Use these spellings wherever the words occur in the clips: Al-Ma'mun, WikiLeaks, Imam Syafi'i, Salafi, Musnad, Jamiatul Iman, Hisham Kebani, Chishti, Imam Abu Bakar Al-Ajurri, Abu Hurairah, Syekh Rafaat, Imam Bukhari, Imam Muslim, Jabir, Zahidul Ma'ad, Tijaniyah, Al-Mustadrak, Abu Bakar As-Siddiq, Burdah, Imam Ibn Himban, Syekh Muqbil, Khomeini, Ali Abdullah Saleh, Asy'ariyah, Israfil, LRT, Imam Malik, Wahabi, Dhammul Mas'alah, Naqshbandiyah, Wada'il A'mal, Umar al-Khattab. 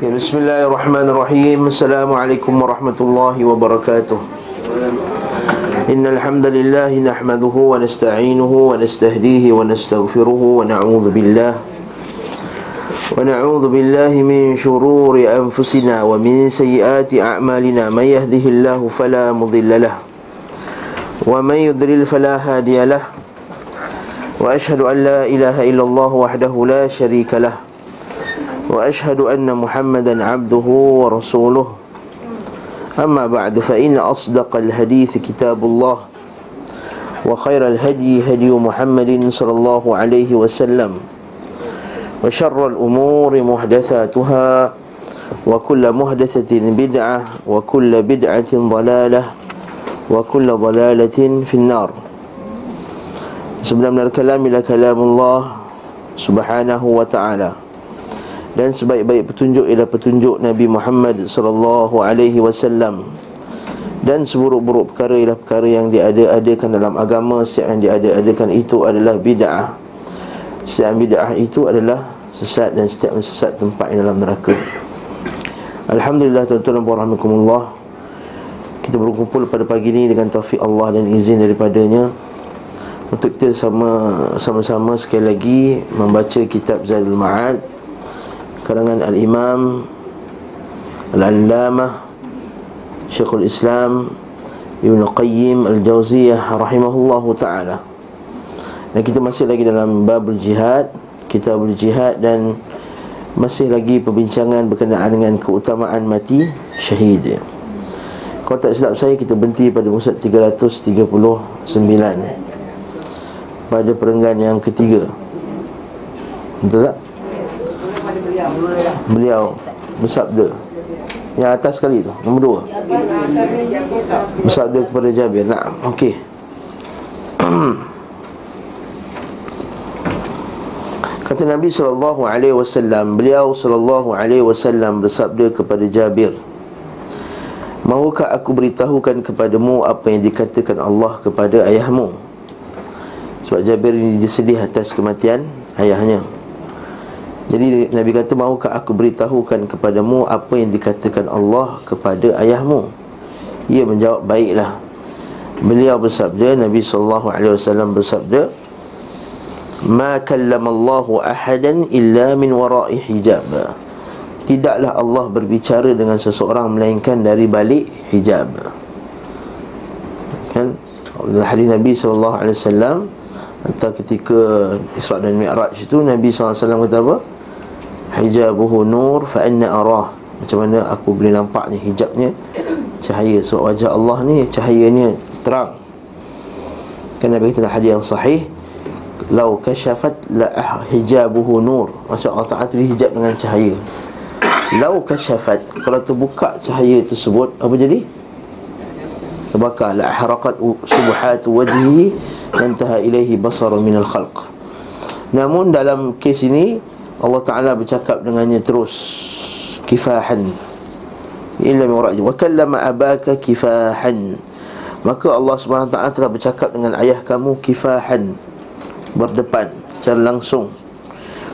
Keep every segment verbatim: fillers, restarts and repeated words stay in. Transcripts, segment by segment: Ya, bismillahirrahmanirrahim. Assalamualaikum warahmatullahi wabarakatuh. Innal hamdalillah nahmaduhu wa nasta'inuhu wa nastahdihi wa nastaghfiruhu wa na'udzu billah wa na'udzu billahi min shururi anfusina wa min sayyiati a'malina. May yahdihillahu fala mudilla lah wa may yudlil fala hadiya lah. Wa ashhadu an la ilaha illallah wahdahu la syarika lah wa ashhadu anna Muhammadan 'abduhu wa rasuluhu. أما بعد فإن أصدق الحديث كتاب الله وخير الهدي هدي محمد صلى الله عليه وسلم وشر الأمور محدثاتها وكل محدثة بدعة وكل بدعة ضلالة وكل ضلالة في النار. Sebelum dari kalam ila kalam Allah subhanahu wa ta'ala, dan sebaik-baik petunjuk ialah petunjuk Nabi Muhammad sallallahu alaihi wasallam, dan seburuk-buruk perkara ialah perkara yang diada-adakan dalam agama. Setiap yang diada-adakan itu adalah bid'ah, setiap bid'ah itu adalah sesat, dan setiap sesat tempat yang dalam neraka. Alhamdulillah, tuan-tuan dan warahmatullah, kita berkumpul pada pagi ini dengan taufik Allah dan izin daripadanya untuk kita sama, sama-sama sekali lagi membaca kitab Zahidul Ma'ad karangan Al-Imam Al-Allamah Syekhul Islam Ibn Qayyim Al-Jawziah rahimahullahu ta'ala. Dan kita masih lagi dalam babul jihad, kitabul jihad, dan masih lagi perbincangan berkenaan dengan keutamaan mati syahid. Kalau tak silap saya, kita berhenti pada mushaf tiga ratus tiga puluh sembilan pada perenggan yang ketiga. Betul tak? Beliau bersabda, yang atas sekali tu, nombor dua, bersabda kepada Jabir. Nah, okey. Kata Nabi sallallahu alaihi wasallam, beliau sallallahu alaihi wasallam bersabda kepada Jabir, "Mahukah aku beritahukan kepadamu apa yang dikatakan Allah kepada ayahmu?" Sebab Jabir ini sedih atas kematian ayahnya. Jadi Nabi kata, "Mahukah aku beritahukan kepadamu apa yang dikatakan Allah kepada ayahmu?" Ia menjawab, "Baiklah." Beliau bersabda, Nabi sallallahu alaihi wasallam bersabda, "Ma kallamallahu ahadan illa min wara'i hijab." Tidaklah Allah berbicara dengan seseorang melainkan dari balik hijab. Kan? Hadis Nabi sallallahu alaihi wasallam, entah ketika Isra' dan Mi'raj itu, Nabi sallallahu alaihi wasallam kata apa? Hijabuhu nur fa anna arah. Macam mana aku boleh nampaknya hijabnya? Cahaya. Sebab wajah Allah ni cahayanya terang. Kan Nabi kata dalam hadis yang sahih, "Lau kashafat la hijabuhu nur." Macam Allah Ta'ala hijab dengan cahaya. Lau kashafat, kalau terbuka cahaya tersebut, apa jadi? Terbakar. La harakat subuhat wajhi lantaha ilaihi basara minal khalq. Namun dalam kes ini Allah Ta'ala bercakap dengannya terus, kifahan, illa muraj wa kallama abaka kifahan. Maka Allah Subhanahu Wa Ta'ala telah bercakap dengan ayah kamu kifahan, berdepan secara langsung.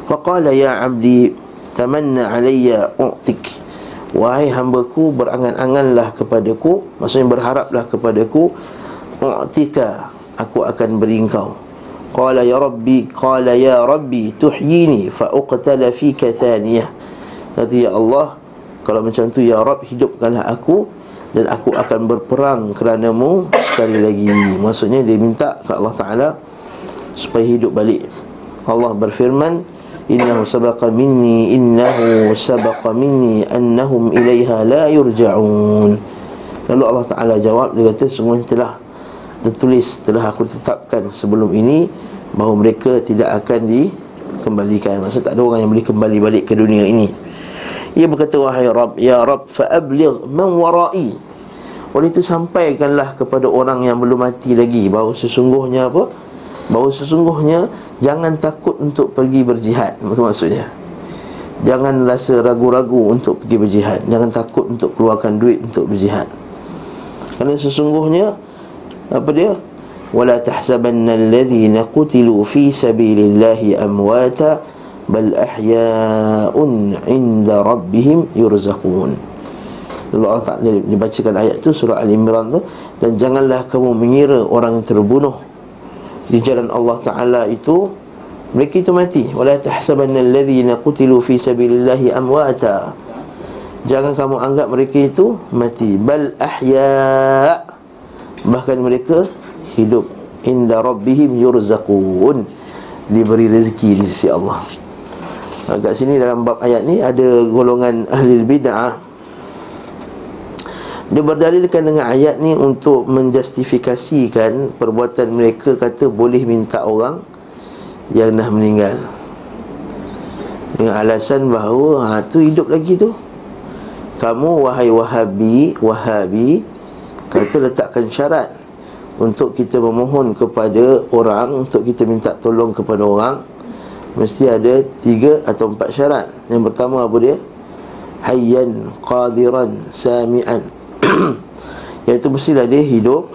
Wa qala ya abdi tamanna alayya u'tik. Wahai hambaku, berangan-anganlah kepadaku, maksudnya berharaplah kepadaku, u'tika, aku akan beri engkau. Qala ya Rabbi, qala ya Rabbi tuhyini fa uqtala fika thaniyah. Kata ya Allah, kalau macam tu ya Rabb, hidupkanlah aku dan aku akan berperang keranamu sekali lagi. Maksudnya dia minta ke Allah Ta'ala supaya hidup balik. Allah berfirman, "Innahu sabaqa minni, innahu sabaqa minni annahum ilaiha la yurja'un." Lalu Allah Ta'ala jawab, dia kata, "Sungguh telah tertulis, telah aku tetapkan sebelum ini bahawa mereka tidak akan dikembalikan." Maksudnya tak ada orang yang boleh kembali balik ke dunia ini. Ia berkata, "Wahai Rabb, ya Rabb, fa'abligh man wara'i." Oleh itu sampaikanlah kepada orang yang belum mati lagi bahawa sesungguhnya apa? Bahawa sesungguhnya jangan takut untuk pergi berjihad. Maksudnya jangan rasa ragu-ragu untuk pergi berjihad, jangan takut untuk keluarkan duit untuk berjihad. Kerana sesungguhnya apa dia? Wala tahsabanna alladhina qutilu fi sabilillahi amwata bal ahya'un 'inda rabbihim yurzaqun. Lalu Allah Ta'ala dibacakan ayat tu, surah Al-Imran tu. Dan janganlah kamu mengira orang yang terbunuh di jalan Allah Ta'ala itu mereka itu mati. Wala tahsabanna alladhina qutilu fi sabilillahi amwata. Jangan kamu anggap mereka itu mati. Bal ahya', bahkan mereka hidup. Inda rabbihim yurzaqun, diberi rezeki di sisi Allah. Ha, kat sini dalam bab ayat ni ada golongan ahli bid'ah. Dia berdalilkan dengan ayat ni untuk menjustifikasikan perbuatan mereka, kata boleh minta orang yang dah meninggal dengan alasan bahawa ha, tu hidup lagi tu. Kamu wahai Wahabi, Wahabi kata letakkan syarat untuk kita memohon kepada orang, untuk kita minta tolong kepada orang, mesti ada tiga atau empat syarat. Yang pertama apa dia? Hayyan, qadiran, sami'an. Iaitu mestilah dia hidup.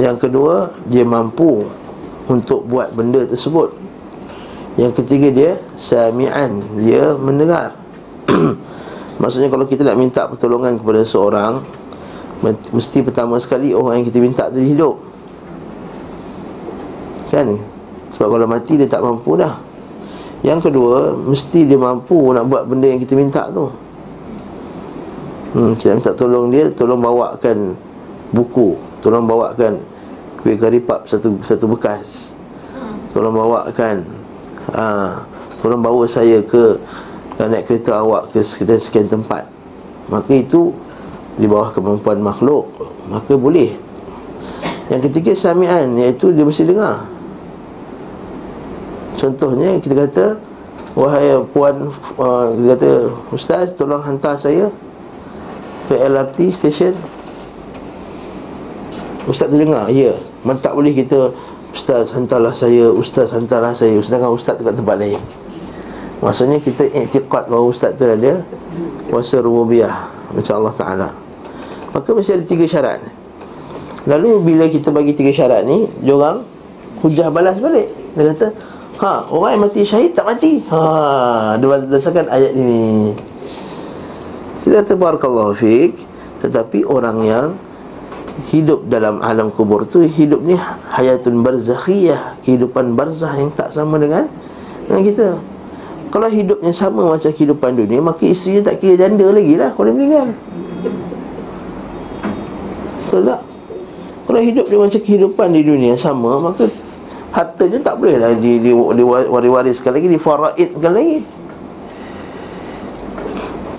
Yang kedua, dia mampu untuk buat benda tersebut. Yang ketiga, dia sami'an, dia mendengar. Maksudnya kalau kita nak minta pertolongan kepada seorang, mesti pertama sekali orang yang kita minta tu hidup, kan? Sebab kalau mati dia tak mampu dah. Yang kedua, mesti dia mampu nak buat benda yang kita minta tu. Hmm, kita minta tolong dia, tolong bawakan buku, tolong bawakan kuih karipap satu satu bekas, tolong bawakan ha, tolong bawa saya ke naik kereta awak ke sekitar sekian tempat. Maka itu di bawah kemampuan makhluk, maka boleh. Yang ketiga, sami'an, iaitu dia mesti dengar. Contohnya kita kata, wahai puan, uh, kita kata, ustaz tolong hantar saya ke L R T station. Ustaz tu dengar, ya. Memang tak boleh kita ustaz hantarlah saya, ustaz hantarlah saya, sedangkan ustaz tu kat tempat lain. Maksudnya kita i'tiqad bahawa ustaz tu ada kuasa rububiyah macam Allah Ta'ala. Maka mesti ada tiga syarat. Lalu bila kita bagi tiga syarat ni, diorang hujah balas balik. Dia kata, ha, orang yang mati syahid tak mati. Ha, berdasarkan ayat ini. Kita kata barakallahu fiik. Tetapi orang yang hidup dalam alam kubur tu, hidup ni hayatun barzakhiyah, kehidupan barzah yang tak sama dengan dengan kita. Kalau hidupnya sama macam kehidupan dunia, maka isteri tak kira janda lagi lah kalau dia meninggal. Betul tak? Kalau hidup dia macam kehidupan di dunia sama, maka hartanya tak boleh lah di, di, di waris-wariskan lagi, difaraidkan lagi.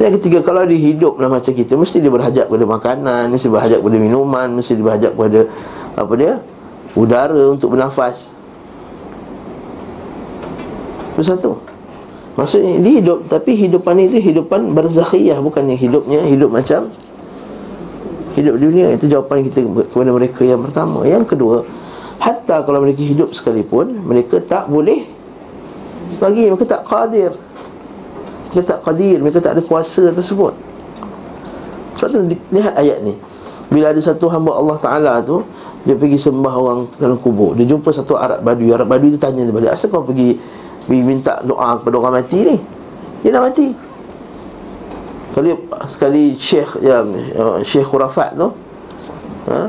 Yang ketiga, kalau dia hiduplah macam kita, mesti dia berhajat pada makanan, mesti berhajat pada minuman, mesti dia berhajat pada apa dia? Udara untuk bernafas. Bersatu. Maksudnya dia hidup, tapi hidupan itu hidupan barzakhiyah, bukannya hidupnya hidup macam hidup dunia. Itu jawapan kita kepada mereka yang pertama. Yang kedua, hatta kalau mereka hidup sekalipun, mereka tak boleh bagi, mereka tak qadir. Mereka tak qadir, mereka tak ada kuasa tersebut. Sebab tu lihat ayat ni. Bila ada satu hamba Allah Ta'ala tu, dia pergi sembah orang dalam kubur, dia jumpa satu Arab Badui. Arab Badui tu tanya dia balik, asal kau pergi, pergi minta doa kepada orang mati ni? Dia dah mati. Sekali, sekali Sheikh yang uh, Sheikh Rafaat tu ha?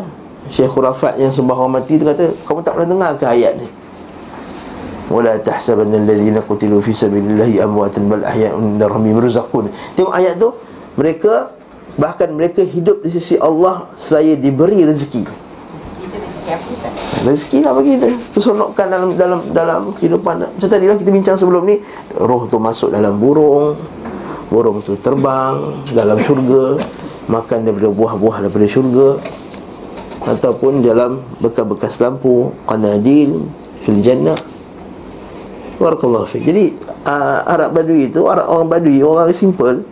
Sheikh Rafaat yang sembah orang mati tu kata, kamu tak pernah dengar ke ayat ni? Wala tahsabanna alladhina qutilu fi sabilillahi amwatan bal ahya'un 'inda rabbihim yurzaqun. Tengok ayat tu, mereka bahkan mereka hidup di sisi Allah selaya diberi rezeki. Rezeki lah bagi kita. Keseronokan dalam dalam dalam kehidupan. Macam tadilah kita bincang sebelum ni, roh tu masuk dalam burung, burung tu terbang dalam syurga, makan daripada buah-buah daripada syurga, ataupun dalam bekas-bekas lampu, qanadil fil jannah. Barakallahu fiik. Jadi uh, Arab Badui tu, Arab, orang Badui, orang simple.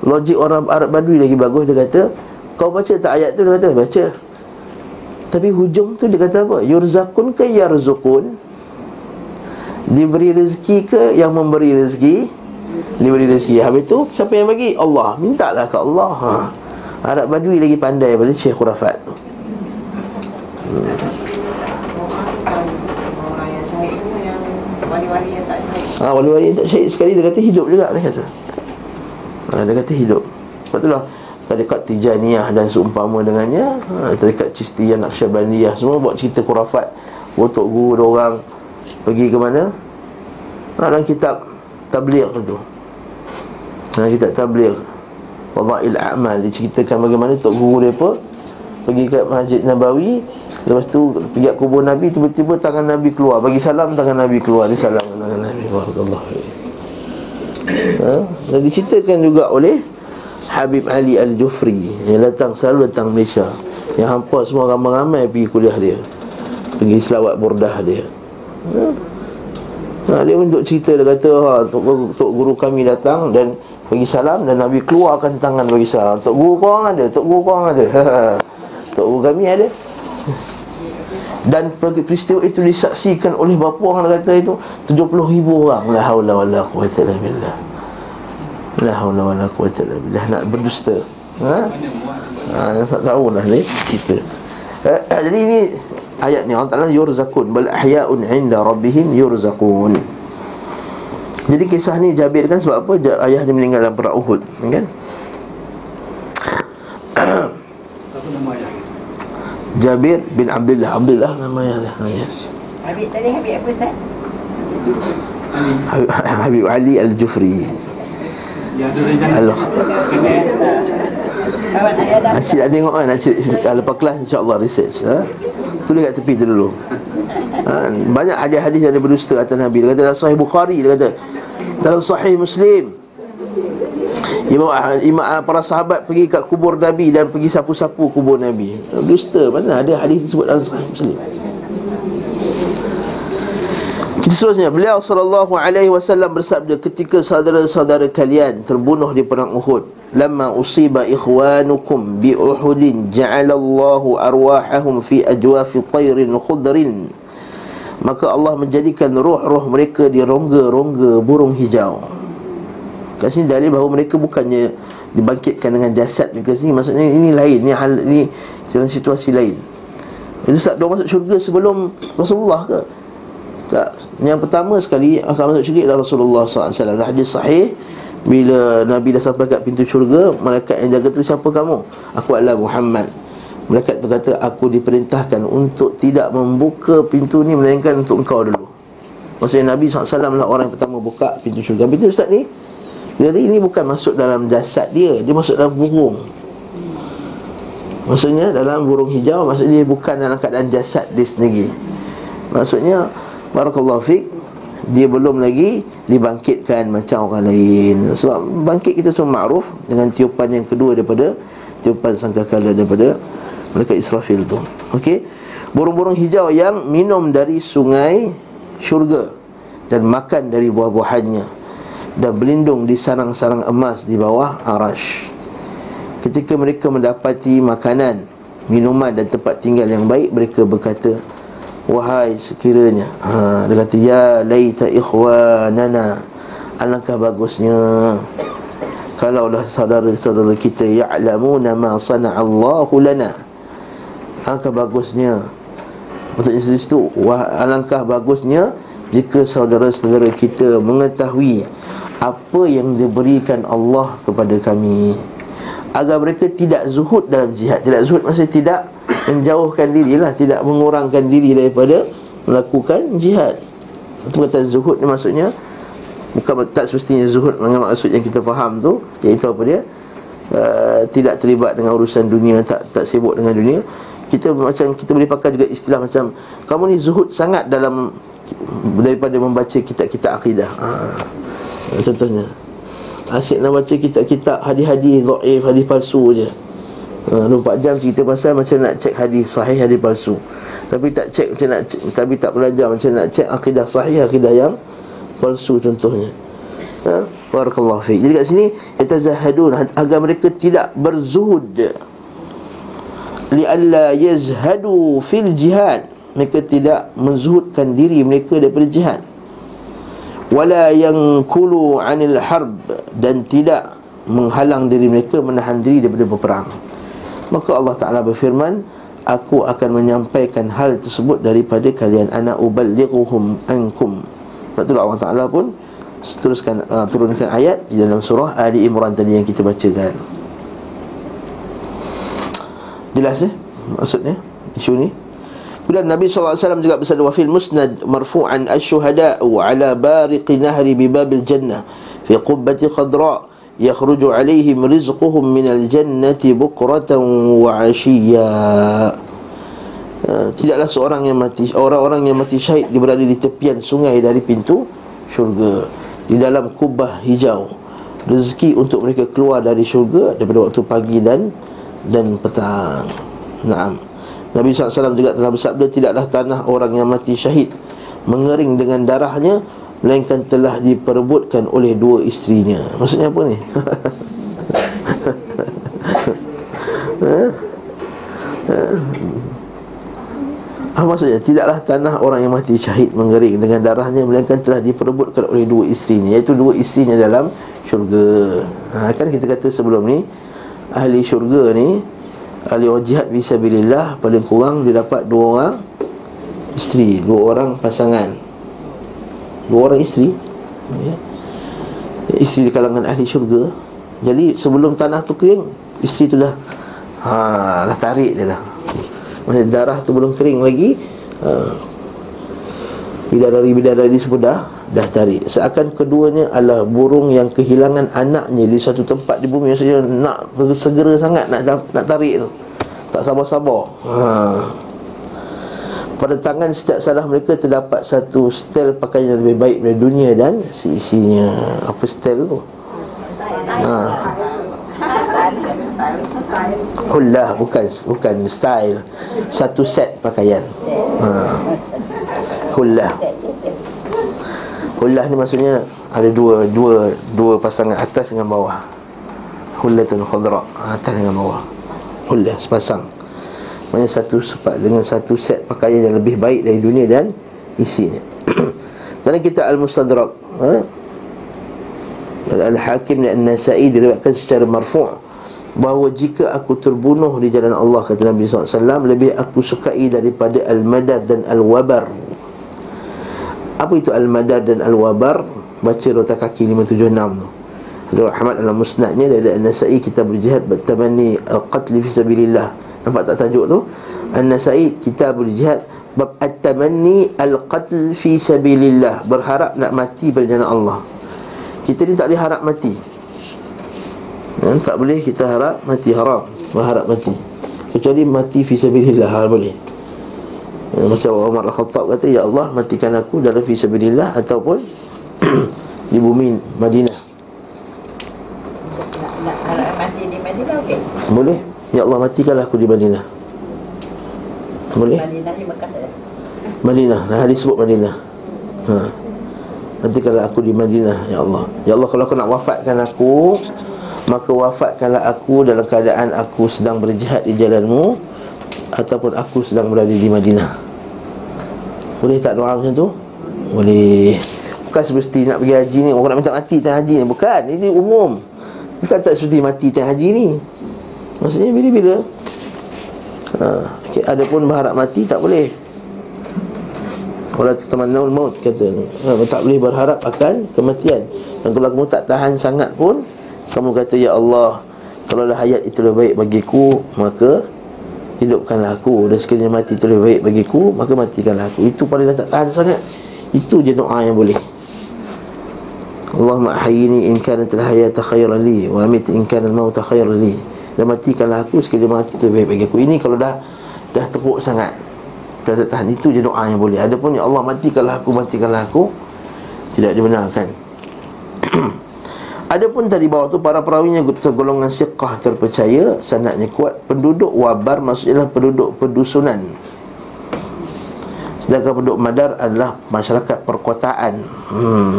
Logik orang Arab Badui lagi bagus. Dia kata, kau baca tak ayat tu? Dia kata, baca. Tapi hujung tu dia kata apa? Yurzakun ke yarzukun? Diberi rezeki ke yang memberi rezeki? Diberi rezeki. Habis tu siapa yang bagi? Allah. Mintalah ke Allah. Ha. Arab Badui lagi pandai daripada Syekh Khurafat. Hmm. ha, wali-wali tak syahid sekali, dia kata hidup juga. Dia kata ha, dia kata hidup. Sebab itulah tarikat Tijaniyah dan seumpama dengannya, ha, tarikat Chishti, Naqshbandiyah, semua buat cerita khurafat. Botok guru diorang pergi ke mana? Ha, dalam kitab Tabliq tu, ha, kitab Tabliq Wada'il A'mal, diceritakan bagaimana tok guru mereka pergi ke Masjid Nabawi. Lepas tu pergi kubur Nabi, tiba-tiba tangan Nabi keluar. Bagi salam, tangan Nabi keluar. Dia salam tangan Nabi. Ha, dan diceritakan juga oleh Habib Ali Al-Jufri yang datang, selalu datang Malaysia, yang hampa semua ramai-ramai pergi kuliah dia, pergi selawat burdah dia. Ha? Ha, dia untuk cerita, dia kata ha, tok, tok guru kami datang dan bagi salam, dan Nabi keluarkan tangan bagi salam. Tok guru korang ada, tok guru korang ada, ha, tok guru kami ada. Dan peristiwa itu disaksikan oleh berapa orang, dia kata itu tujuh puluh ribu orang. La haula wala quwwata illa billah. La haula wala quwwata illa billah. Nak berdusta, ha? Ha, tak tahulah ni cerita. Eh, jadi ni ayat ni Allah Taala yurzaqun bal ahya'un 'inda rabbihim yurzaqun. Jadi kisah ni Jabir kan, sebab apa ayah dia meninggal dalam perang Uhud, kan? Apa nama ayah? Jabir bin Abdullah. Abdullah nama ayah dia. Yes. Habib tadi Habib apa Ustaz? Habib, Habib Ali Al-Jufri. Al-Khattab. Asyik nak tengok kan, asyik, lepas kelas insyaAllah research, ha? Tulis kat tepi tu dulu, ha? Banyak hadis-hadis yang ada berdusta atas Nabi. Dia kata dalam Sahih Bukhari, dia kata dalam Sahih Muslim, Imam, imam para sahabat pergi kat kubur Nabi dan pergi sapu-sapu kubur Nabi. Berdusta, mana ada hadis disebut dalam Sahih Muslim. Seterusnya, beliau sallallahu alaihi wasallam bersabda ketika saudara-saudara kalian terbunuh di perang Uhud, lamma usiba ikhwanukum bi Uhudin ja'alallahu arwahahum fi ajwafi tayrin khudrin, maka Allah menjadikan roh-roh mereka di rongga-rongga burung hijau. Kat sini dalil bahawa mereka bukannya dibangkitkan dengan jasad mereka sini, maksudnya ini lain, ini hal, ini dalam situasi lain. Itu sebab dia masuk syurga sebelum Rasulullah ke? Tak. Yang pertama sekali akan masuk syurga adalah Rasulullah sallallahu alaihi wasallam. Dalam hadis sahih, bila Nabi dah sampai kat pintu syurga, malaikat yang jaga tu, siapa kamu? Aku adalah Muhammad. Malaikat tu kata, aku diperintahkan untuk tidak membuka pintu ni melainkan untuk engkau dulu. Maksudnya Nabi sallallahu alaihi wasallam lah orang yang pertama buka pintu syurga. Pintu Ustaz ni, dia kata ini bukan masuk dalam jasad dia, dia masuk dalam burung. Maksudnya dalam burung hijau, maksudnya dia bukan dalam keadaan jasad dia sendiri. Maksudnya barakallahu fiik, dia belum lagi dibangkitkan macam orang lain. Sebab bangkit kita semua makruf dengan tiupan yang kedua daripada tiupan sangkakala daripada malaikat Israfil tu. Okey. Burung-burung hijau yang minum dari sungai syurga dan makan dari buah-buahannya dan berlindung di sarang-sarang emas di bawah arasy. Ketika mereka mendapati makanan, minuman dan tempat tinggal yang baik, mereka berkata, wahai sekiranya, ha, dia kata, ya laita ikhwanana, alangkah bagusnya kalaulah saudara-saudara kita, ya'lamuna ma sana'allahu lana, alangkah bagusnya. Maksudnya di situ, alangkah bagusnya jika saudara-saudara kita mengetahui apa yang diberikan Allah kepada kami, agar mereka tidak zuhud dalam jihad. Tidak zuhud maksudnya tidak menjauhkan dirilah, tidak mengurangkan diri daripada melakukan jihad. Itu kata zuhud ni, maksudnya bukan tak semestinya zuhud dengan maksud yang kita faham tu, iaitu apa dia, uh, tidak terlibat dengan urusan dunia, tak tak sibuk dengan dunia. Kita macam kita boleh pakai juga istilah macam kamu ni zuhud sangat dalam daripada membaca kitab-kitab akidah, ha, contohnya asyik nak baca kitab-kitab hadis-hadis dhaif, hadis palsu je. dua puluh empat jam cerita pasal macam nak cek hadis sahih, hadis palsu, tapi tak cek macam nak cek, tapi tak belajar macam nak cek akidah sahih, akidah yang palsu contohnya. Ha, barakallahu fiik. Jadi kat sini yatazahadun, agar mereka tidak berzuhud, lialla yazhadu fil jihad, mereka tidak menzuhudkan diri mereka daripada jihad, wala yanqulu anil harb, dan tidak menghalang diri mereka, menahan diri daripada berperang. Maka Allah Ta'ala berfirman, aku akan menyampaikan hal tersebut daripada kalian, ana uballighuhum ankum. Sebab itulah Allah Ta'ala pun seteruskan uh, turunkan ayat dalam surah Ali Imran tadi yang kita bacakan. Jelas eh maksudnya isu ni. Kemudian Nabi sallallahu alaihi wasallam juga bersabda, wa fil musnad marfu'an asy-syuhada ala bariqi nahri bi babil jannah fi qubbati khadra yakhruju alaihim rizquhum minal jannati bukratan wa 'ashiyya. Uh, tidaklah seorang yang mati, orang-orang yang mati syahid dia berada di tepian sungai dari pintu syurga, di dalam kubah hijau, rezeki untuk mereka keluar dari syurga daripada waktu pagi dan dan petang. Naam. Nabi sallallahu alaihi wasallam juga telah bersabda, tidaklah tanah orang yang mati syahid mengering dengan darahnya melainkan telah diperebutkan oleh dua isterinya. Maksudnya apa ni? Ha? Ha? Ah, maksudnya tidaklah tanah orang yang mati syahid mengering dengan darahnya melainkan telah diperebutkan oleh dua isterinya, iaitu dua isterinya dalam syurga. Ha, kan kita kata sebelum ni, ahli syurga ni, ahli jihad fisabilillah, paling kurang dia dapat dua orang isteri, dua orang pasangan, dua orang isteri, ya? Isteri di kalangan ahli syurga. Jadi sebelum tanah tu kering, isteri tu dah ha, dah tarik dia dah. Maksudnya darah tu belum kering lagi, uh, bidadari-bidadari semua dah, dah tarik. Seakan keduanya adalah burung yang kehilangan anaknya di suatu tempat di bumi. Maksudnya nak segera sangat nak nak tarik tu, tak sabar-sabar. ha. Pada tangan setiap salah mereka terdapat satu setel pakaian yang lebih baik dari dunia dan seisinya. Apa setel tu? Haa Hullah, bukan bukan style. Satu set pakaian. Ha. Hullah. Hullah ni maksudnya ada dua dua dua pasangan, atas dengan bawah. Hullatul khadra, atas dengan bawah. Hullah sepasang. Maksudnya satu sepat dengan satu set pakaian yang lebih baik dari dunia dan isinya. Dan kita Al-Mustadrak, ha? Al-Hakim dan An-Nasa'i diriwayatkan secara marfu', bahawa jika aku terbunuh di jalan Allah, kata Nabi sallallahu alaihi wasallam, lebih aku sukai daripada al-madar dan al-wabar. Apa itu al-madar dan al-wabar? Baca nota kaki lima tujuh enam tu. Itu Ahmad dalam musnadnya, dari An-Nasa'i Kitab Al-Jihad Bab-Tamanni Al-Qatl Fisabilillah. Nampak tak tajuk tu? An-Nasa'i Kitab Al-Jihad Bab At-Tamanni Al-Qatl Fisabilillah. Berharap nak mati pada jalan Allah. Kita ni tak boleh harap mati. Dan tak boleh kita harap mati, haram berharap mati, kecuali mati fisabilillah boleh. Ya, macam Umar al-Khattab kata, ya Allah matikan aku dalam fisabilillah ataupun di bumi Madinah. Nak harap mati di Madinah, okey? Boleh. Ya Allah matikanlah aku di Madinah. Boleh. Madinah ni Mekah je. Madinah, nah hadis sebut Madinah. Ha. Matikanlah aku di Madinah, ya Allah. Ya Allah, kalau kau nak wafatkan aku, maka wafatkanlah aku dalam keadaan aku sedang berjihad di jalan-Mu, ataupun aku sedang berada di Madinah. Boleh tak doa macam tu? Boleh. Bukan seperti nak pergi haji ni, orang nak minta mati tengah haji ni. Bukan, ini umum. Bukan tak seperti mati tengah haji ni. Maksudnya bila-bila ha, okay. Ada pun berharap mati tak boleh. Wala tatamannaul maut, kata ha, tak boleh berharap akan kematian. Dan kalau kamu tak tahan sangat pun, kamu kata, ya Allah, kalaulah hayat itu lebih baik bagiku, maka hidupkanlah aku, dan sekiranya mati itu lebih baik bagiku, maka matikanlah aku. Itu paling dah tak tahan sangat. Itu je doa yang boleh. Allahumma ahyini in kanat al-hayata khairan li wa amit in kana al-mauta khairan li. Dan matikanlah aku sekiranya mati itu lebih baik bagiku. Ini kalau dah dah teruk sangat, dah tak tahan, itu je doa yang boleh. Adapun ya Allah matikanlah aku, matikanlah aku, tidak dibenarkan. Adapun tadi bawah tu, para perawinya tergolongan siqah terpercaya, sanadnya kuat. Penduduk wabar maksudnya penduduk pedusunan, sedangkan penduduk madar adalah masyarakat perkotaan, hmm,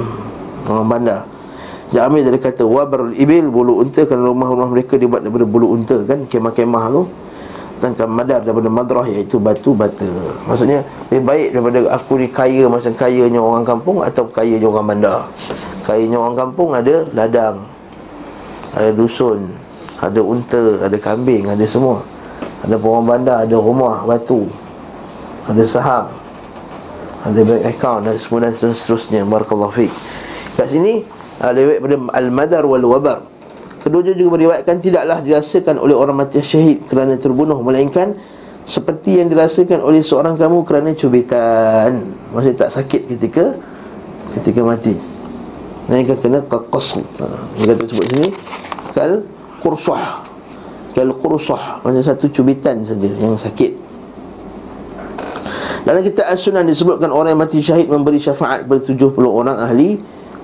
orang bandar. Jamil dari kata wabarul ibil, bulu unta, kerana rumah-rumah mereka dibuat daripada bulu unta, kan, kemah-kemah tu. Sedangkan madar daripada madrah, iaitu batu-bata. Maksudnya lebih baik daripada aku ni kaya macam kayanya orang kampung atau kayanya orang bandar. Kayanya orang kampung ada ladang, ada dusun, ada unta, ada kambing, ada semua. Ada orang bandar, ada rumah batu, ada saham, ada bank account, ada semua dan seterusnya. Barakallahu fiik. Kat sini riwayat pada al-madar wal wabar. Kedua-dua juga meriwayatkan tidaklah dirasakan oleh orang mati syahid kerana terbunuh, melainkan seperti yang dirasakan oleh seorang kamu kerana cubitan. Maksudnya tak sakit ketika ketika mati, melainkan kena kaqasr. Dia kata sebut sini kal qursah. Kal qursah macam satu cubitan saja yang sakit. Dalam kitab As-Sunan disebutkan orang yang mati syahid memberi syafaat bertujuh puluh orang ahli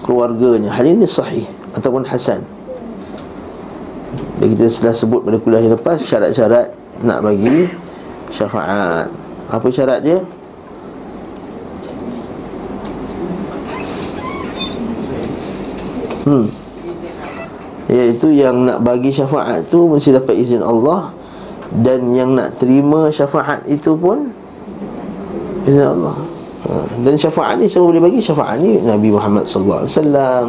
keluarganya. Hal ini sahih ataupun hasan. Dan kita telah sebut pada kuliah yang lepas syarat-syarat nak bagi syafaat. Apa syarat dia? Hmm. Iaitu yang nak bagi syafaat tu mesti dapat izin Allah, dan yang nak terima syafaat itu pun izin Allah. Ha. Dan syafaat ni siapa boleh bagi? Syafaat ni Nabi Muhammad sallallahu alaihi wasallam.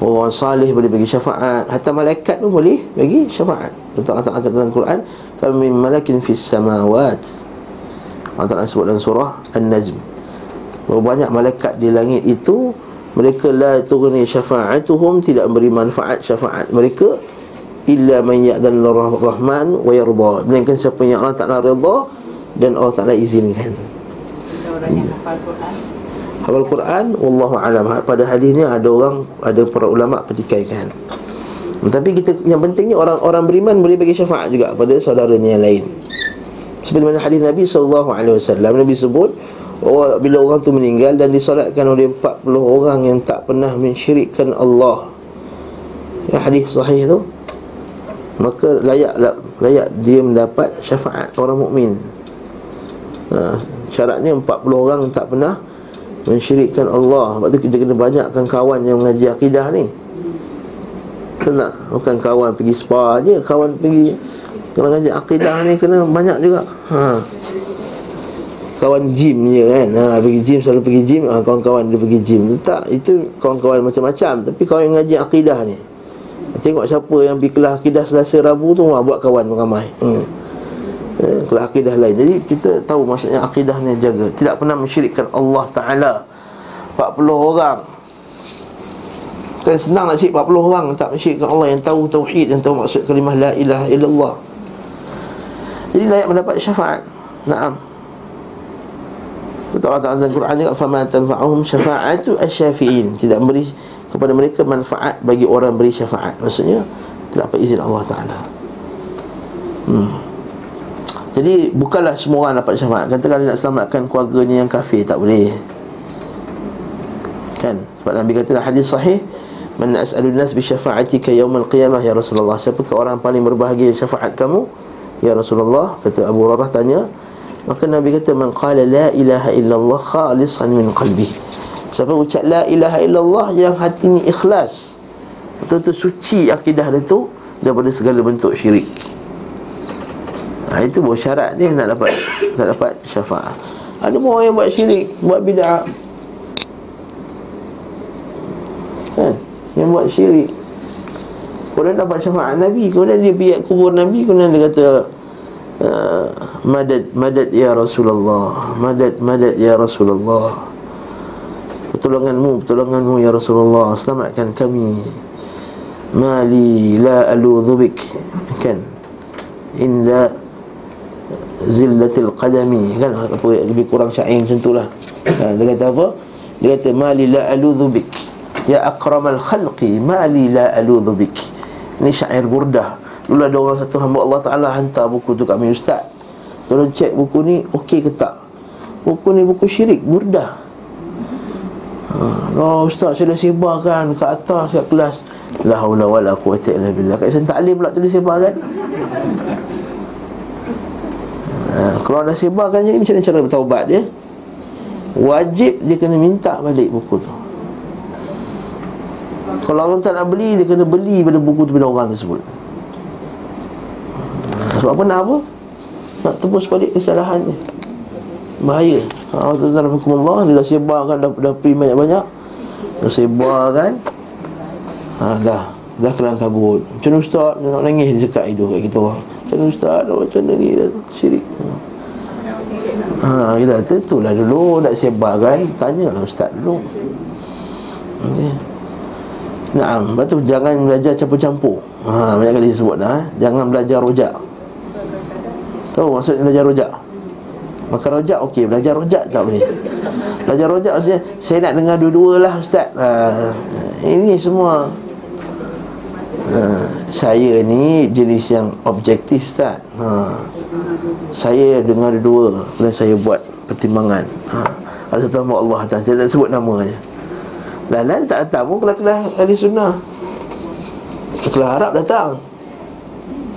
Orang salih boleh bagi syafaat, hatta malaikat pun boleh bagi syafaat. Tentang Allah dalam Quran, kami malakin fis samawat. Allah Ta'ala sebut dalam surah An-Najm. Banyak malaikat di langit itu, mereka la tughni syafa'atuhum, tidak memberi manfaat syafaat mereka, illa man ya'dan Ar-Rahman wa yarda. Melainkan siapa yang Allah Ta'ala redha dan Allah Ta'ala izinkan. Orang yang hafal Quran, hafal Quran, wallahu alam. Pada hadis ni ada orang, ada para ulama pertikaikan. Tapi kita yang pentingnya orang-orang beriman boleh bagi syafaat juga pada saudaranya yang lain. Seperti mana hadis Nabi sallallahu alaihi wasallam, Nabi sebut oh, bila orang tu meninggal dan disolatkan oleh empat puluh orang yang tak pernah mensyirikkan Allah. Ya, hadis sahih tu. Maka layak layak dia mendapat syafaat orang mukmin. Ha, syaratnya empat puluh orang yang tak pernah mensyirikkan Allah. Sebab tu kita kena banyakkan kawan yang mengaji akidah ni. Kena, bukan kawan pergi spa je, kawan pergi kalau ngaji akidah ni kena banyak juga. Ha. Kawan gym je kan. Ha, pergi gym, selalu pergi gym, ha, kawan-kawan dia pergi gym. Tak, itu kawan-kawan macam-macam. Tapi kawan yang ngaji akidah ni, tengok siapa yang pergi kelas akidah Selasa Rabu tu, ha, buat kawan ramai. Hmm. Eh, kelas akidah lain. Jadi kita tahu maksudnya akidah ni jaga. Tidak pernah mensyirikkan Allah Ta'ala. empat puluh orang kan senang nak syirik, empat puluh orang tak mensyirikkan Allah, yang tahu tauhid, yang tahu maksud kalimah la ilaha illallah. Jadi layak mendapat syafaat. Naam. Betul Allah Ta'ala Al-Quran juga, fama tanfa'uhum syafa'atu asy-syafi'in, tidak memberi kepada mereka manfaat bagi orang beri syafaat. Maksudnya tidak dapat izin Allah Ta'ala. Hmm. Jadi bukanlah semua orang dapat syafaat. Katakan nak selamatkan keluarganya yang kafir, tak boleh. Kan? Sebab Nabi kata dalam hadis sahih, man as'alun nas bi syafa'atika yaumil qiyamah ya Rasulullah, siapakah orang paling berbahagia syafaat kamu ya Rasulullah? Kata Abu Hurairah tanya, maka Nabi kata man qala la ilaha illallah khalisan min qalbi, siapa ucap la ilaha illallah yang hatinya ikhlas, betul-betul suci akidah dia tu daripada segala bentuk syirik. Ha, itu baru syarat dia nak dapat nak dapat syafaat. Ada orang yang buat syirik, buat bid'ah. Kan? Yang buat syirik, kemudian dapat syafaat Nabi, kemudian dia pergi kubur Nabi, kemudian dia kata uh, madad, madad ya Rasulullah, madad, madad ya Rasulullah, pertolonganmu, pertolonganmu ya Rasulullah, selamatkan kami, mali la aludhu bik, kan, inda zillatil qadami, kan, apa, lebih kurang syair macam tu lah. Kan? Dia kata apa? Dia kata mali la aludhu bik ya akramal khalqi mali la aludhu bik. Ini syair Burdah. Dulu ada orang satu hamba Allah Ta'ala hantar buku tu kat kami, ustaz tolong cek buku ni okey ke tak. Buku ni buku syirik, Burdah. Ha, oh, ustaz saya dah sebarkan kat atas kat kelas. La haula wala quwwata illa billah. Kat Sen Taklim pula tu dia sebarkan. Ha, kalau dah sebarkan jadi macam mana cara bertaubat dia? Wajib dia kena minta balik buku tu. Kalau orang tak nak beli, dia kena beli pada buku tu, pada orang tersebut. Sebab apa nak apa? Nak tebus balik kesalahannya. Bahaya. Ha, Allah, dia dah sebarkan, dah, dah print banyak-banyak, dah sebarkan, ha, dah, dah kelang kabut. Macam mana ustaz, dia nak nangis, dia cakap itu kat kita orang. Macam mana ustaz, dah macam mana ni, dah syirik. Ha, kita kata, itulah dulu nak sebarkan, tanyalah ustaz dulu. Okay. Naam, betul, jangan belajar campur-campur. Ha, banyak kali disebut dah. Jangan belajar rojak. Tahu maksud belajar rojak? Makan rojak okey, belajar rojak tak boleh. Belajar rojak maksudnya saya nak dengar dua-dua lah ustaz. Ha, ini semua ha, saya ni jenis yang objektif ustaz. Ha, saya dengar dua-dua, kemudian saya buat pertimbangan. Ha, ada satu hamba Allah Ta'ala, saya tak sebut namanya. Lain-lain tak datang pun kelas-kelas ahli sunnah. Kelas Arab datang.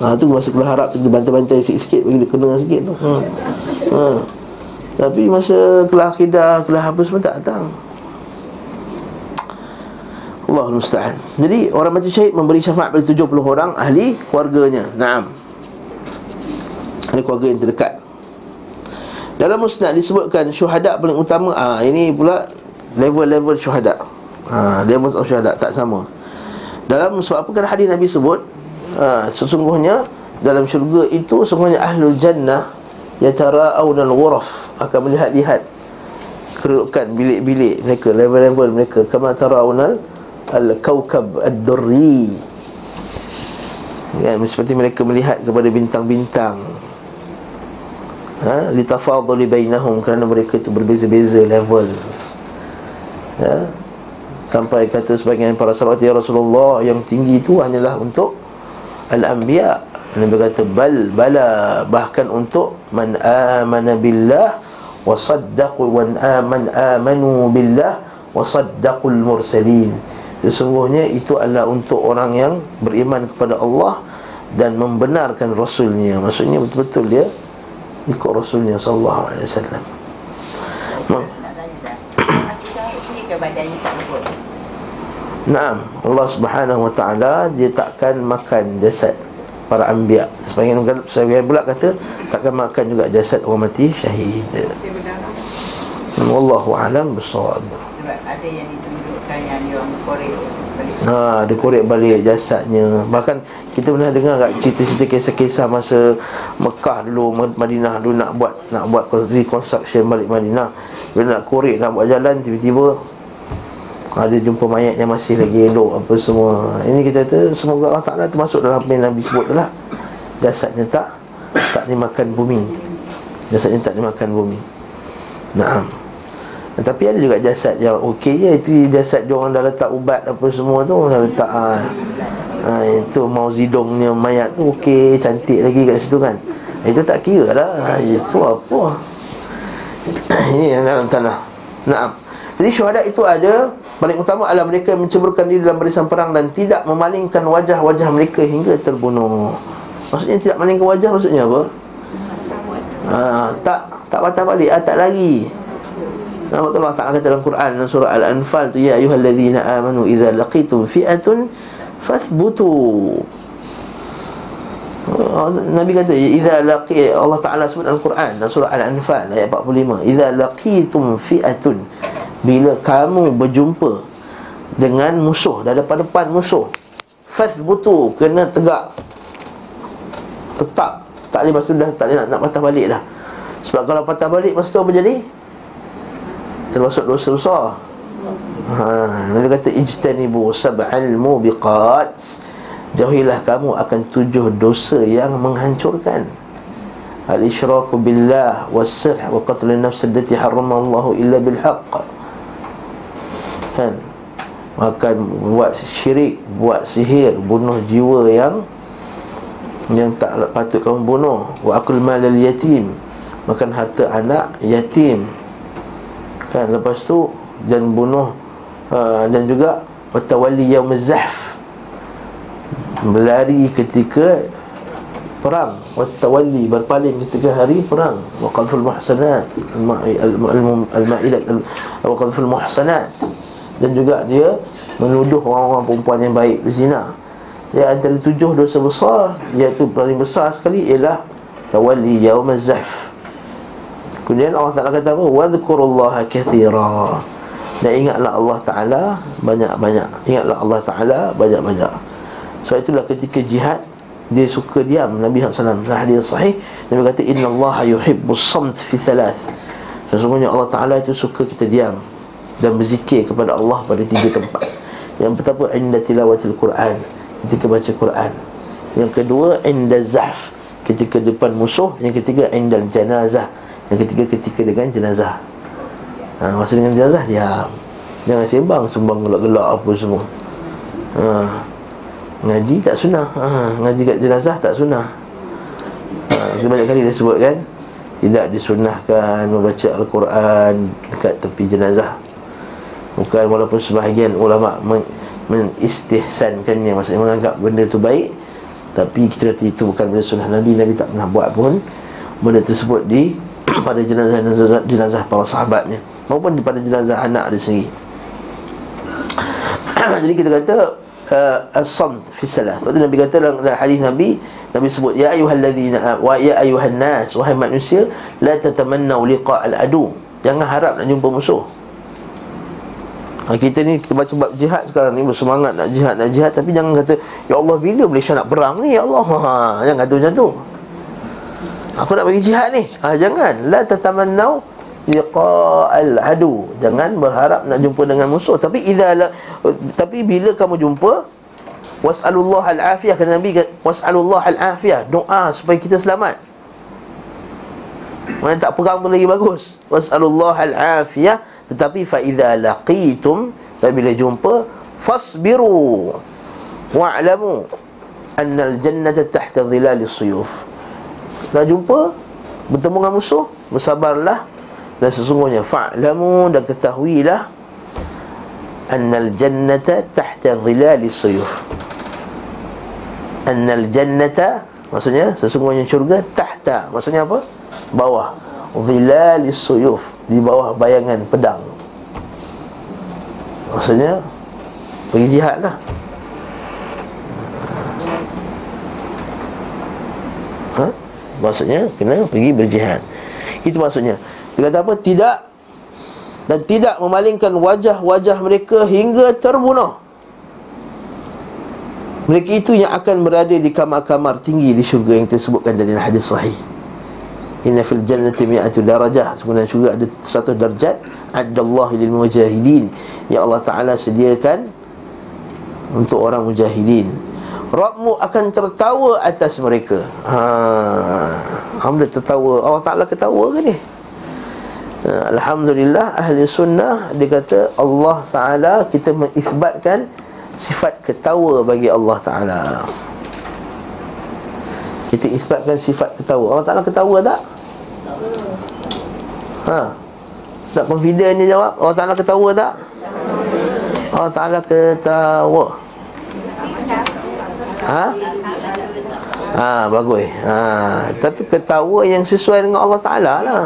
Ha, tu masa kelas Arab kita bantai-bantai sikit-sikit bagi dia kena sikit tu. Ha. Ha. Tapi masa kelas akidah, kelas apa semua tak datang. Allahul musta'an. Jadi orang mati syahid memberi syafaat pada tujuh puluh orang ahli keluarganya. Naam. Ahli keluarga yang terdekat. Dalam musnad disebutkan syuhada paling utama. Ah ha, ini pula level-level syuhada. Ha, levels of syuhada tak sama. Dalam sebab apa kan hadis Nabi sebut ha, sesungguhnya dalam syurga itu sesungguhnya ahlul jannah yatara'awnal ghuraf, akan melihat-lihat kerudukan bilik-bilik mereka, level-level mereka, kama tara'awnal al-kawkab ad-durri. Ya, seperti mereka melihat kepada bintang-bintang. Ha, litafadhuli bainahum, kerana mereka itu berbeza-beza levels. Ya. Sampai kata sebagian para sahabat, ya Rasulullah, yang tinggi itu hanyalah untuk al-anbiya. Nabi kata bal bala, bahkan untuk man amana billah wa saddaqu wa man amanu billah wa saddaqul mursalin. Sesungguhnya itu adalah untuk orang yang beriman kepada Allah dan membenarkan Rasulnya. Maksudnya betul-betul dia ikut Rasulnya sallallahu alaihi wasallam. Naam, Allah Subhanahu Wa Ta'ala dia takkan makan jasad para anbiya. Sebagian sebagian pula kata takkan makan juga jasad orang mati syahid. Wallahu a'lam bissawab. Ada yang ditunjukkan yang dia orang korek balik. Ha, dia korek balik jasadnya. Bahkan kita pernah dengar kat cerita-cerita kisah-kisah masa Mekah dulu, Madinah dulu nak buat nak buat reconstruction balik Madinah. Bila nak korek, nak buat jalan, tiba-tiba ada jumpa mayat yang masih lagi elok apa semua. Ini kita kata semoga Allah Ta'ala termasuk dalam apa yang Nabi sebut lah. Jasadnya tak tak dimakan bumi. Jasadnya tak dimakan bumi. Naam. Tapi ada juga jasad yang okey je. Itu jasad dia orang dah letak ubat apa semua tu, dah letak ah, ah, itu mau zidongnya mayat tu okey, cantik lagi kat situ kan. Itu tak kira lah. Itu apa? Ini yang dalam tanah. Naam. Jadi syuhada itu ada. Paling utama adalah mereka menceburkan diri dalam barisan perang dan tidak memalingkan wajah-wajah mereka hingga terbunuh. Maksudnya tidak memalingkan wajah maksudnya apa? Ha, tak tak patah balik, ha, tak lari. Allah Ta'ala kata dalam Quran dalam surah Al-Anfal tu, ya ayyuhallazina amanu idza laqitum fi'atun fathbutu. Nabi kata idza laqi, Allah Ta'ala sebut dalam Quran dalam surah Al-Anfal ayat empat puluh lima, idza laqitum fi'atun, bila kamu berjumpa dengan musuh, dah depan-depan musuh, fathbutu, kena tegak. Tetap. Tak boleh, maksud dah tak boleh nak, nak patah balik dah. Sebab kalau patah balik, masa tu apa jadi? Termasuk dosa besar. Haa, Nabi kata ijtanibu sab'al mubiqat, jauhilah kamu akan tujuh dosa yang menghancurkan. Al-isyraku billah was-sirh wa qatlun nafs allati harramallahu illa bilhaq. Kan, makan, buat syirik, buat sihir, bunuh jiwa yang yang tak patut kamu bunuh, wa akul malal yatim, makan harta anak yatim. Kan, lepas tu dan bunuh uh, dan juga watawalli yaumaz zahf, berlari ketika perang, watawalli, berpaling ketika hari perang, wa qadful muhsanat al-ma'ilat, wa qadful muhsanat, dan juga dia menuduh orang-orang perempuan yang baik berzina. Dia antara tujuh dosa besar, iaitu paling besar sekali ialah tawalli yaumaz zahf. Kemudian Allah Ta'ala kata apa? Wadhkurullaha kathira, dan ingatlah Allah Ta'ala banyak-banyak. Ingatlah Allah Ta'ala banyak-banyak. Sebab itulah ketika jihad dia suka diam. Nabi sallallahu alaihi wasallam dalam hadis sahih, Nabi kata innallaha yuhibbus samt fi thalath, sesungguhnya Allah Ta'ala itu suka kita diam dan berzikir kepada Allah pada tiga tempat. Yang pertama, inda tilawatil Quran, ketika baca Quran. Yang kedua, inda zahf, ketika depan musuh. Yang ketiga, inda janazah, yang ketiga, ketika dengan jenazah. Ha, maksud dengan jenazah, diam, jangan sembang, sembang gelak-gelak apa semua. Ha, ngaji tak sunnah. Ha, ngaji kat jenazah tak sunnah. Ha, kita banyak kali dah sebut kan, tidak disunnahkan membaca Al-Quran dekat tepi jenazah. Bukan, walaupun sebahagian ulama' men- menistihsankannya, maksudnya menganggap benda tu baik, tapi kita kata itu bukan benda sunnah Nabi. Nabi tak pernah buat pun benda tersebut di pada jenazah-jenazah jenazah para sahabatnya maupun pada jenazah anak dia sendiri. Jadi kita kata uh, as-samt fi salat. Lepas tu Nabi kata dalam hadis Nabi, Nabi sebut, ya ayyuhallazina wa ya ayyuhan nas, wahai manusia, la tatamannu liqa'al adu, jangan harap nak jumpa musuh. Ha, kita ni kita baca bab jihad sekarang ni, bersemangat nak jihad, nak jihad, tapi jangan kata, ya Allah, bila Malaysia nak perang ni, ya Allah. Ha, jangan kata macam tu. Aku nak bagi jihad ni. Ha, jangan, la tatamannu liqa'al adu, jangan berharap nak jumpa dengan musuh. Tapi idza la, tapi bila kamu jumpa, was'alullah al-afiyah, kata Nabi, was'alullah al-afiyah, doa supaya kita selamat. Mana tak perang pun lagi bagus. Was'alullah al-afiyah. Tetapi fa'idha laqitum, bila jumpa, fasbiru wa'alamu annal jannata tahta dhilali suyuf, dah jumpa, bertemu dengan musuh, bersabarlah, dan sesungguhnya fa'alamu, dan ketahuilah, annal jannata tahta dhilali suyuf, annal jannata, maksudnya sesungguhnya syurga, tahta, maksudnya apa? Bawah, dhilalis suyuf, di bawah bayangan pedang. Maksudnya pergi jihad lah. Ha? Maksudnya kena pergi berjihad. Itu maksudnya. Dia kata apa? Tidak, dan tidak memalingkan wajah-wajah mereka hingga terbunuh. Mereka itu yang akan berada di kamar-kamar tinggi di syurga yang tersebutkan dalam hadis sahih. Inna fil jannati mi'atu darajah, sebenarnya syurga ada seratus darjat. Addallahu lil mujahidin, ya Allah Ta'ala sediakan untuk orang mujahidin. Rabbu akan tertawa atas mereka. Ha, alhamdulillah, tertawa. Allah Ta'ala ketawa ke ni? Ha, alhamdulillah, ahli sunnah dia kata Allah Ta'ala, kita mengisbatkan sifat ketawa bagi Allah Ta'ala. Kita isbatkan sifat ketawa. Allah Ta'ala ketawa tak? Ha, tak confident dia jawab. Allah Ta'ala ketawa tak? Allah Ta'ala ketawa. Ha? Ha, bagus. Ha, tapi ketawa yang sesuai dengan Allah Ta'ala lah.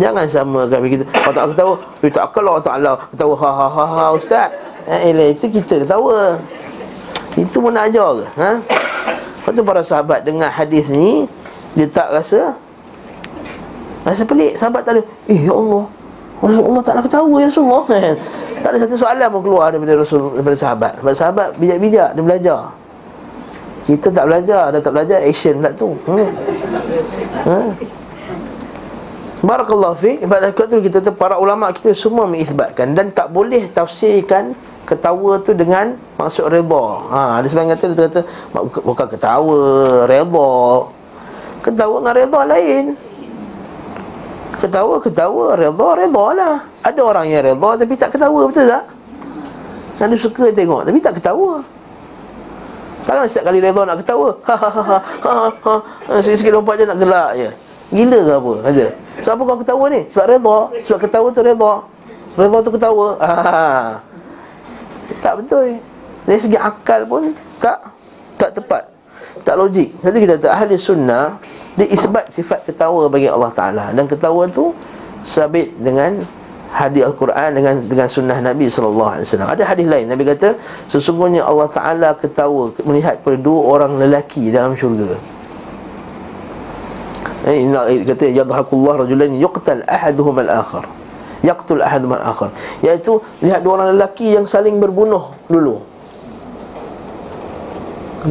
Jangan samakan begitu. Allah Ta'ala ketawa, eh, takkan Allah Ta'ala ketawa, ha ha ha ha ustaz. Eh, eh, itu kita ketawa. Itu pun nak ajar ke? Ha? Lepas tu para sahabat dengar hadis ni, dia tak rasa Rasa pelik, sahabat tak ada, eh ya Allah, Allah Ta'ala ketawa ya Rasulullah. Tak ada satu soalan pun keluar daripada Rasul, daripada sahabat. Daripada sahabat bijak-bijak, dia belajar. Kita tak belajar, dah tak belajar, action pula tu. hmm. ha? Barakallahu fiik. Kita kata para ulama' kita semua mengisbatkan, dan tak boleh tafsirkan ketawa tu dengan maksud redha. Ha, ada seorang kata, dia kata bukan ketawa, redha. Ketawa dengan redha lain. Ketawa, ketawa, redha, redha lah. Ada orang yang redha tapi tak ketawa, betul tak? Kan dia suka tengok tapi tak ketawa. Takkan setiap kali redha nak ketawa. Ha ha ha ha ha. Sikit-sikit lompat je nak gelak je. Gila ke apa? Kata, so apa kau ketawa ni? Sebab redha. Sebab ketawa tu redha. Redha tu ketawa. Ha ha. Tak betul. Dari segi akal pun tak tak tepat, tak logik. Jadi kita kata ahli sunnah dia isbat sifat ketawa bagi Allah Ta'ala, dan ketawa tu sabit dengan hadis Al-Quran, dengan dengan sunnah Nabi sallallahu alaihi wasallam. Ada hadis lain Nabi kata sesungguhnya Allah Ta'ala ketawa melihat pada dua orang lelaki dalam syurga. Eh, kata yadhakullahu rajulan yuqtal ahaduhuma al-akhar, yaqtul ahadun akhar, iaitu lihat dua orang lelaki yang saling berbunuh dulu.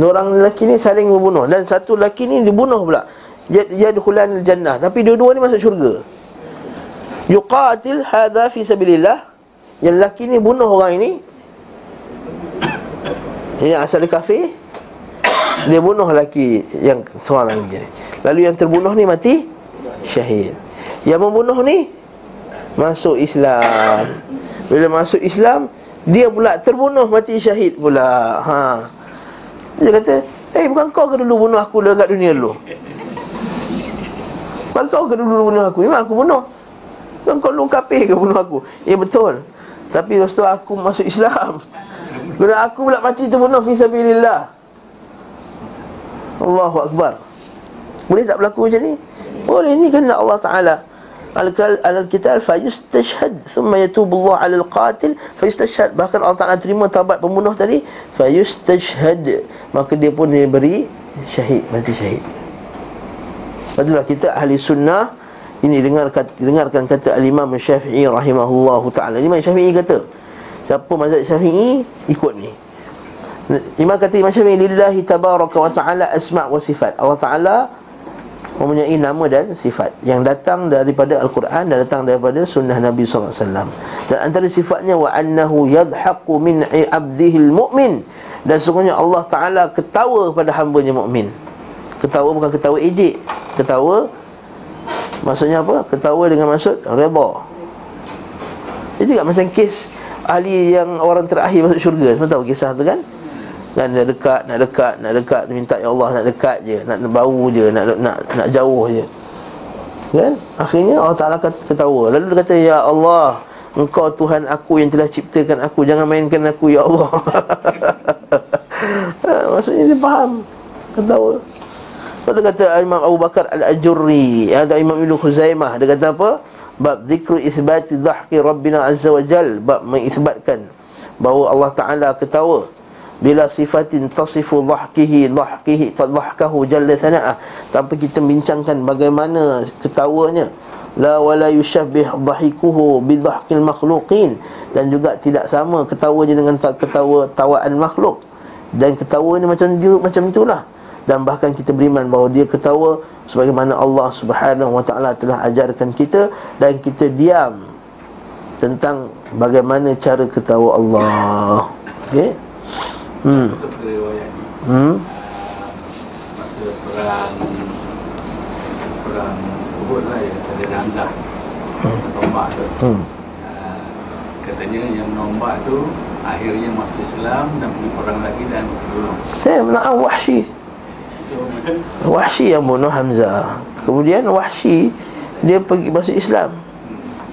Dua orang lelaki ni saling berbunuh, dan satu lelaki ni dibunuh pula. Yadkhulanil jannah, tapi dua-dua ni masuk syurga. Yuqatil hadza fi sabilillah, yang lelaki ni bunuh orang ini yang asal dia kafir, dia bunuh lelaki yang seorang lagi. Lalu yang terbunuh ni mati syahid. Yang membunuh ni masuk Islam. Bila masuk Islam, dia pula terbunuh mati syahid pula. Ha. Dia kata, "Eh, bukan kau ke dulu bunuh aku dekat dunia dulu? Bukan kau ke dulu bunuh aku? Memang aku bunuh. Bukan kau dulu kafir ke bunuh aku?" Ya betul. Tapi lepas tu aku masuk Islam. Bila aku pula mati terbunuh fi sabilillah. Allahu akbar. Boleh tak berlaku macam ni? Boleh, ni kena Allah Ta'ala. Al-Qital fayustashhad, thumma yatubullah ala al-qatil fayustashhad. Bahkan Allah Ta'ala terima taubat pembunuh tadi, fayustashhad, maka dia pun diberi syahid, mati syahid. Itulah kita ahli sunnah. Ini dengar, dengarkan kata Al-Imam Syafi'i rahimahullahu ta'ala. Imam Syafi'i kata, siapa mazhab Syafi'i ikut ni. Imam kata Imam Syafi'i, lillahi tabaraka wa ta'ala asma' wa sifat. Allah Ta'ala mempunyai nama dan sifat yang datang daripada Al-Quran dan datang daripada sunnah Nabi sallallahu alaihi wasallam. Dan antara sifatnya, wa annahu yadhaqu min abdihil mu'min, dan sesungguhnya Allah Ta'ala ketawa pada hamba-Nya mukmin. Ketawa bukan ketawa ejek. Ketawa maksudnya apa? Ketawa dengan maksud redha. Itu juga macam kes ahli yang orang terakhir masuk syurga. Semua tahu kisah tu kan? Dan nak dekat, nak dekat, nak dekat, minta ya Allah nak dekat je, nak bau je, nak nak nak jauh je, kan? Akhirnya Allah Ta'ala ketawa. Lalu dia kata, ya Allah, Engkau Tuhan aku yang telah ciptakan aku, jangan mainkan aku ya Allah. Maksudnya dia faham, ketawa. Lepas tu kata Imam Abu Bakar Al-Ajurri atau Imam Ibn Khuzaimah, dia kata apa? Bab zikru isbati dhahki Rabbina Azza wa Jal, bab mengisbatkan bahawa Allah Ta'ala ketawa bila sifatin tasifu dhahkihi dhahkihi tadhahkahu jalla sana'ah, tanpa kita bincangkan bagaimana ketawanya. La wala yushabbih dhahikuhu bidhahkil makhluqin, dan juga tidak sama ketawanya dengan ketawa tawaan makhluk. Dan ketawa ni macam dia, macam itulah. Dan bahkan kita beriman bahawa dia ketawa sebagaimana Allah Subhanahu wa ta'ala telah ajarkan kita, dan kita diam tentang bagaimana cara ketawa Allah. Okey. Hmm. Hmm. Masa perang perang Uhud lah, yang ada Hamzah nombak tu. Hmm. Uh, katanya yang nombak tu akhirnya masuk Islam dan pergi perang lagi dan bertolong. Saya menang Wahsi. Wahsi yang bunuh Hamzah. Kemudian Wahsi dia pergi masuk Islam.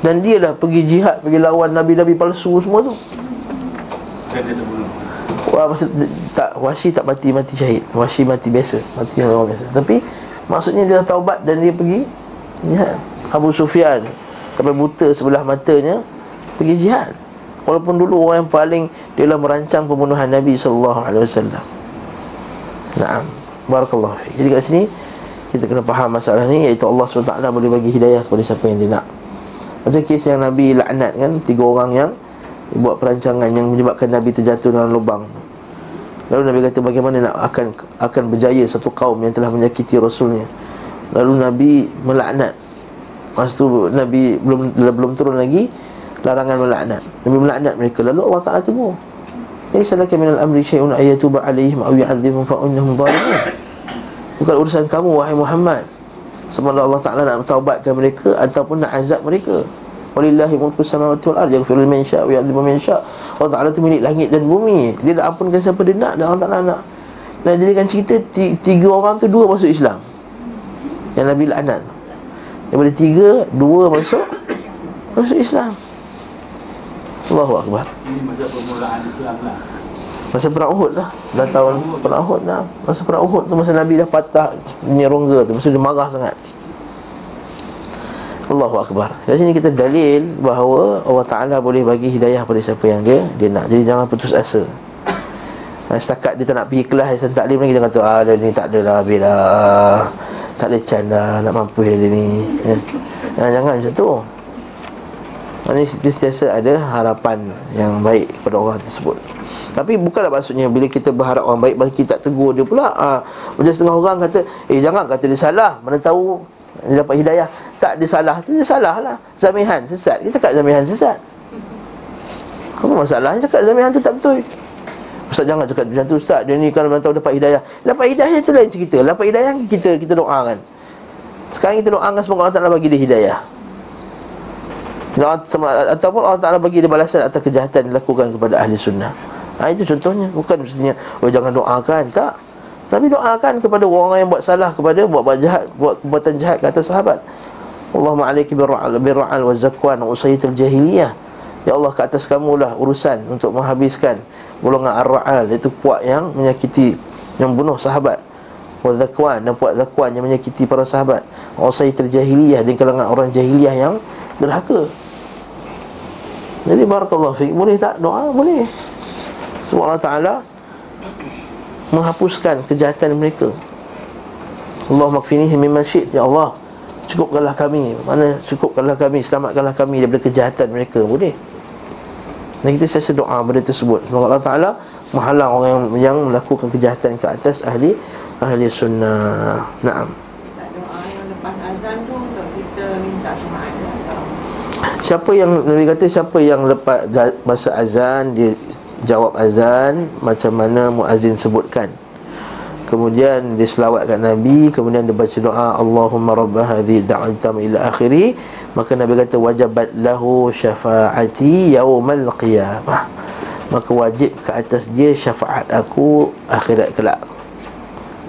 Dan dia dah pergi jihad, pergi lawan nabi-nabi palsu semua tu. Dan dia terbunuh. Wah, maksud, tak, Wahsi tak mati-mati syahid. Wahsi mati biasa, mati yang orang biasa. Tapi maksudnya dia dah taubat dan dia pergi jihad. Abu Sufyan, sampai buta sebelah matanya, pergi jihad. Walaupun dulu orang yang paling, dia lah merancang pembunuhan Nabi sallallahu alaihi wasallam. Naam. Barakallahu fiik. Jadi kat sini kita kena faham masalah ni, iaitu Allah subhanahu wa taala boleh bagi hidayah kepada siapa yang dia nak. Macam kes yang Nabi laknat kan, tiga orang yang buat perancangan yang menyebabkan Nabi terjatuh dalam lubang. Lalu Nabi kata, bagaimana nak akan akan berjaya satu kaum yang telah menyakiti Rasulnya. Lalu Nabi melaknat. Lepas tu Nabi belum belum turun lagi larangan melaknat. Nabi melaknat mereka, lalu Allah Ta'ala tegur. Laisa laka minal amri syai'un ayyatuba alaihim aw yu'adzibhum fa innahum zalimun. Bukan urusan kamu wahai Muhammad, semoga Allah Ta'ala nak taubatkan mereka ataupun nak azab mereka. Walillahi mulku samawati wal ardi, yaghfiru liman yasha' wa yu'adzibu man yasha'. Allah Ta'ala tu milik langit dan bumi. Dia nak ampunkan siapa dia nak, dan Allah Ta'ala nak. Dan jadikan cerita tiga orang tu, dua masuk Islam yang Nabi laknat. Daripada tiga, dua masuk masuk Islam. Allahu akbar. Ini masa permulaan Islam lah. Masa perang Uhud lah. Dah tahun perang Uhud dah. Masa perang Uhud tu, masa Nabi dah patah punya rongga tu, masa dia marah sangat. Allahu akbar. Dari sini kita dalil bahawa Allah Ta'ala boleh bagi hidayah pada siapa yang dia dia nak. Jadi jangan putus asa. Nah, setakat dia tak nak pergi kelas Hasan Taklim lagi, jangan kata, ah dia ni tak adalah bila, tak lecah dah, nak mampu dia ni. Ya. Nah, jangan macam tu. Maksudnya kita sentiasa ada harapan yang baik kepada orang tersebut. Tapi bukanlah maksudnya bila kita berharap orang baik, bagi kita tak tegur dia pula. Ha, macam setengah orang kata, eh jangan kata dia salah, mana tahu dia dapat hidayah. Tak, dia salah, dia salah lah. Zamihan sesat, kita cakap zamihan sesat. Apa masalahnya cakap zamihan tu tak betul? Ustaz jangan cakap macam tu, Ustaz dia ni kalau tahu dapat hidayah. Dapat hidayah tu lain cerita. Dapat hidayah kita kita doakan. Sekarang kita doakan semoga Allah Ta'ala bagi dia hidayah, ataupun Allah Ta'ala bagi dia balasan atas kejahatan dilakukan kepada ahli sunnah. Ha, itu contohnya. Bukan mestinya oh jangan doakan, tak. Nabi doakan kepada orang yang buat salah, kepada buat buat jahat, buat perbuatan jahat, kata sahabat, Allahumma alaiki birra'al birra'al wa zakwan wa usayyatil jahiliyah. Ya Allah, ke atas kamulah urusan untuk menghabiskan golongan ar-ra'al, iaitu puak yang menyakiti, yang bunuh sahabat, wa zakwan, dan puak zakwan yang menyakiti para sahabat, wa usayyatil jahiliyah, dan kalangan orang jahiliyah yang derhaka. Jadi barakallahu fiik, boleh tak doa? Boleh. Sebab Allah Ta'ala menghapuskan kejahatan mereka. Allahumma kfinihim mimma syi'ta, ya Allah, cukupkanlah kami, mana cukupkanlah kami, selamatkanlah kami daripada kejahatan mereka. Boleh. Dan kita sentiasa doa benda tersebut. Semoga Allah Ta'ala menghalang orang yang, yang melakukan kejahatan ke atas ahli ahli sunnah. Naam. Tak doa yang lepas azan tu untuk kita minta syafaat. Siapa yang Nabi kata siapa yang lepas masa azan dia jawab azan macam mana muazin sebutkan, kemudian diselawatkan Nabi, kemudian dia baca doa Allahumma rabba hadhi da'wati tamma ila akhiri, maka Nabi kata wajabat lahu syafa'ati yaumal qiyamah, maka wajib ke atas dia syafaat aku akhirat kelak.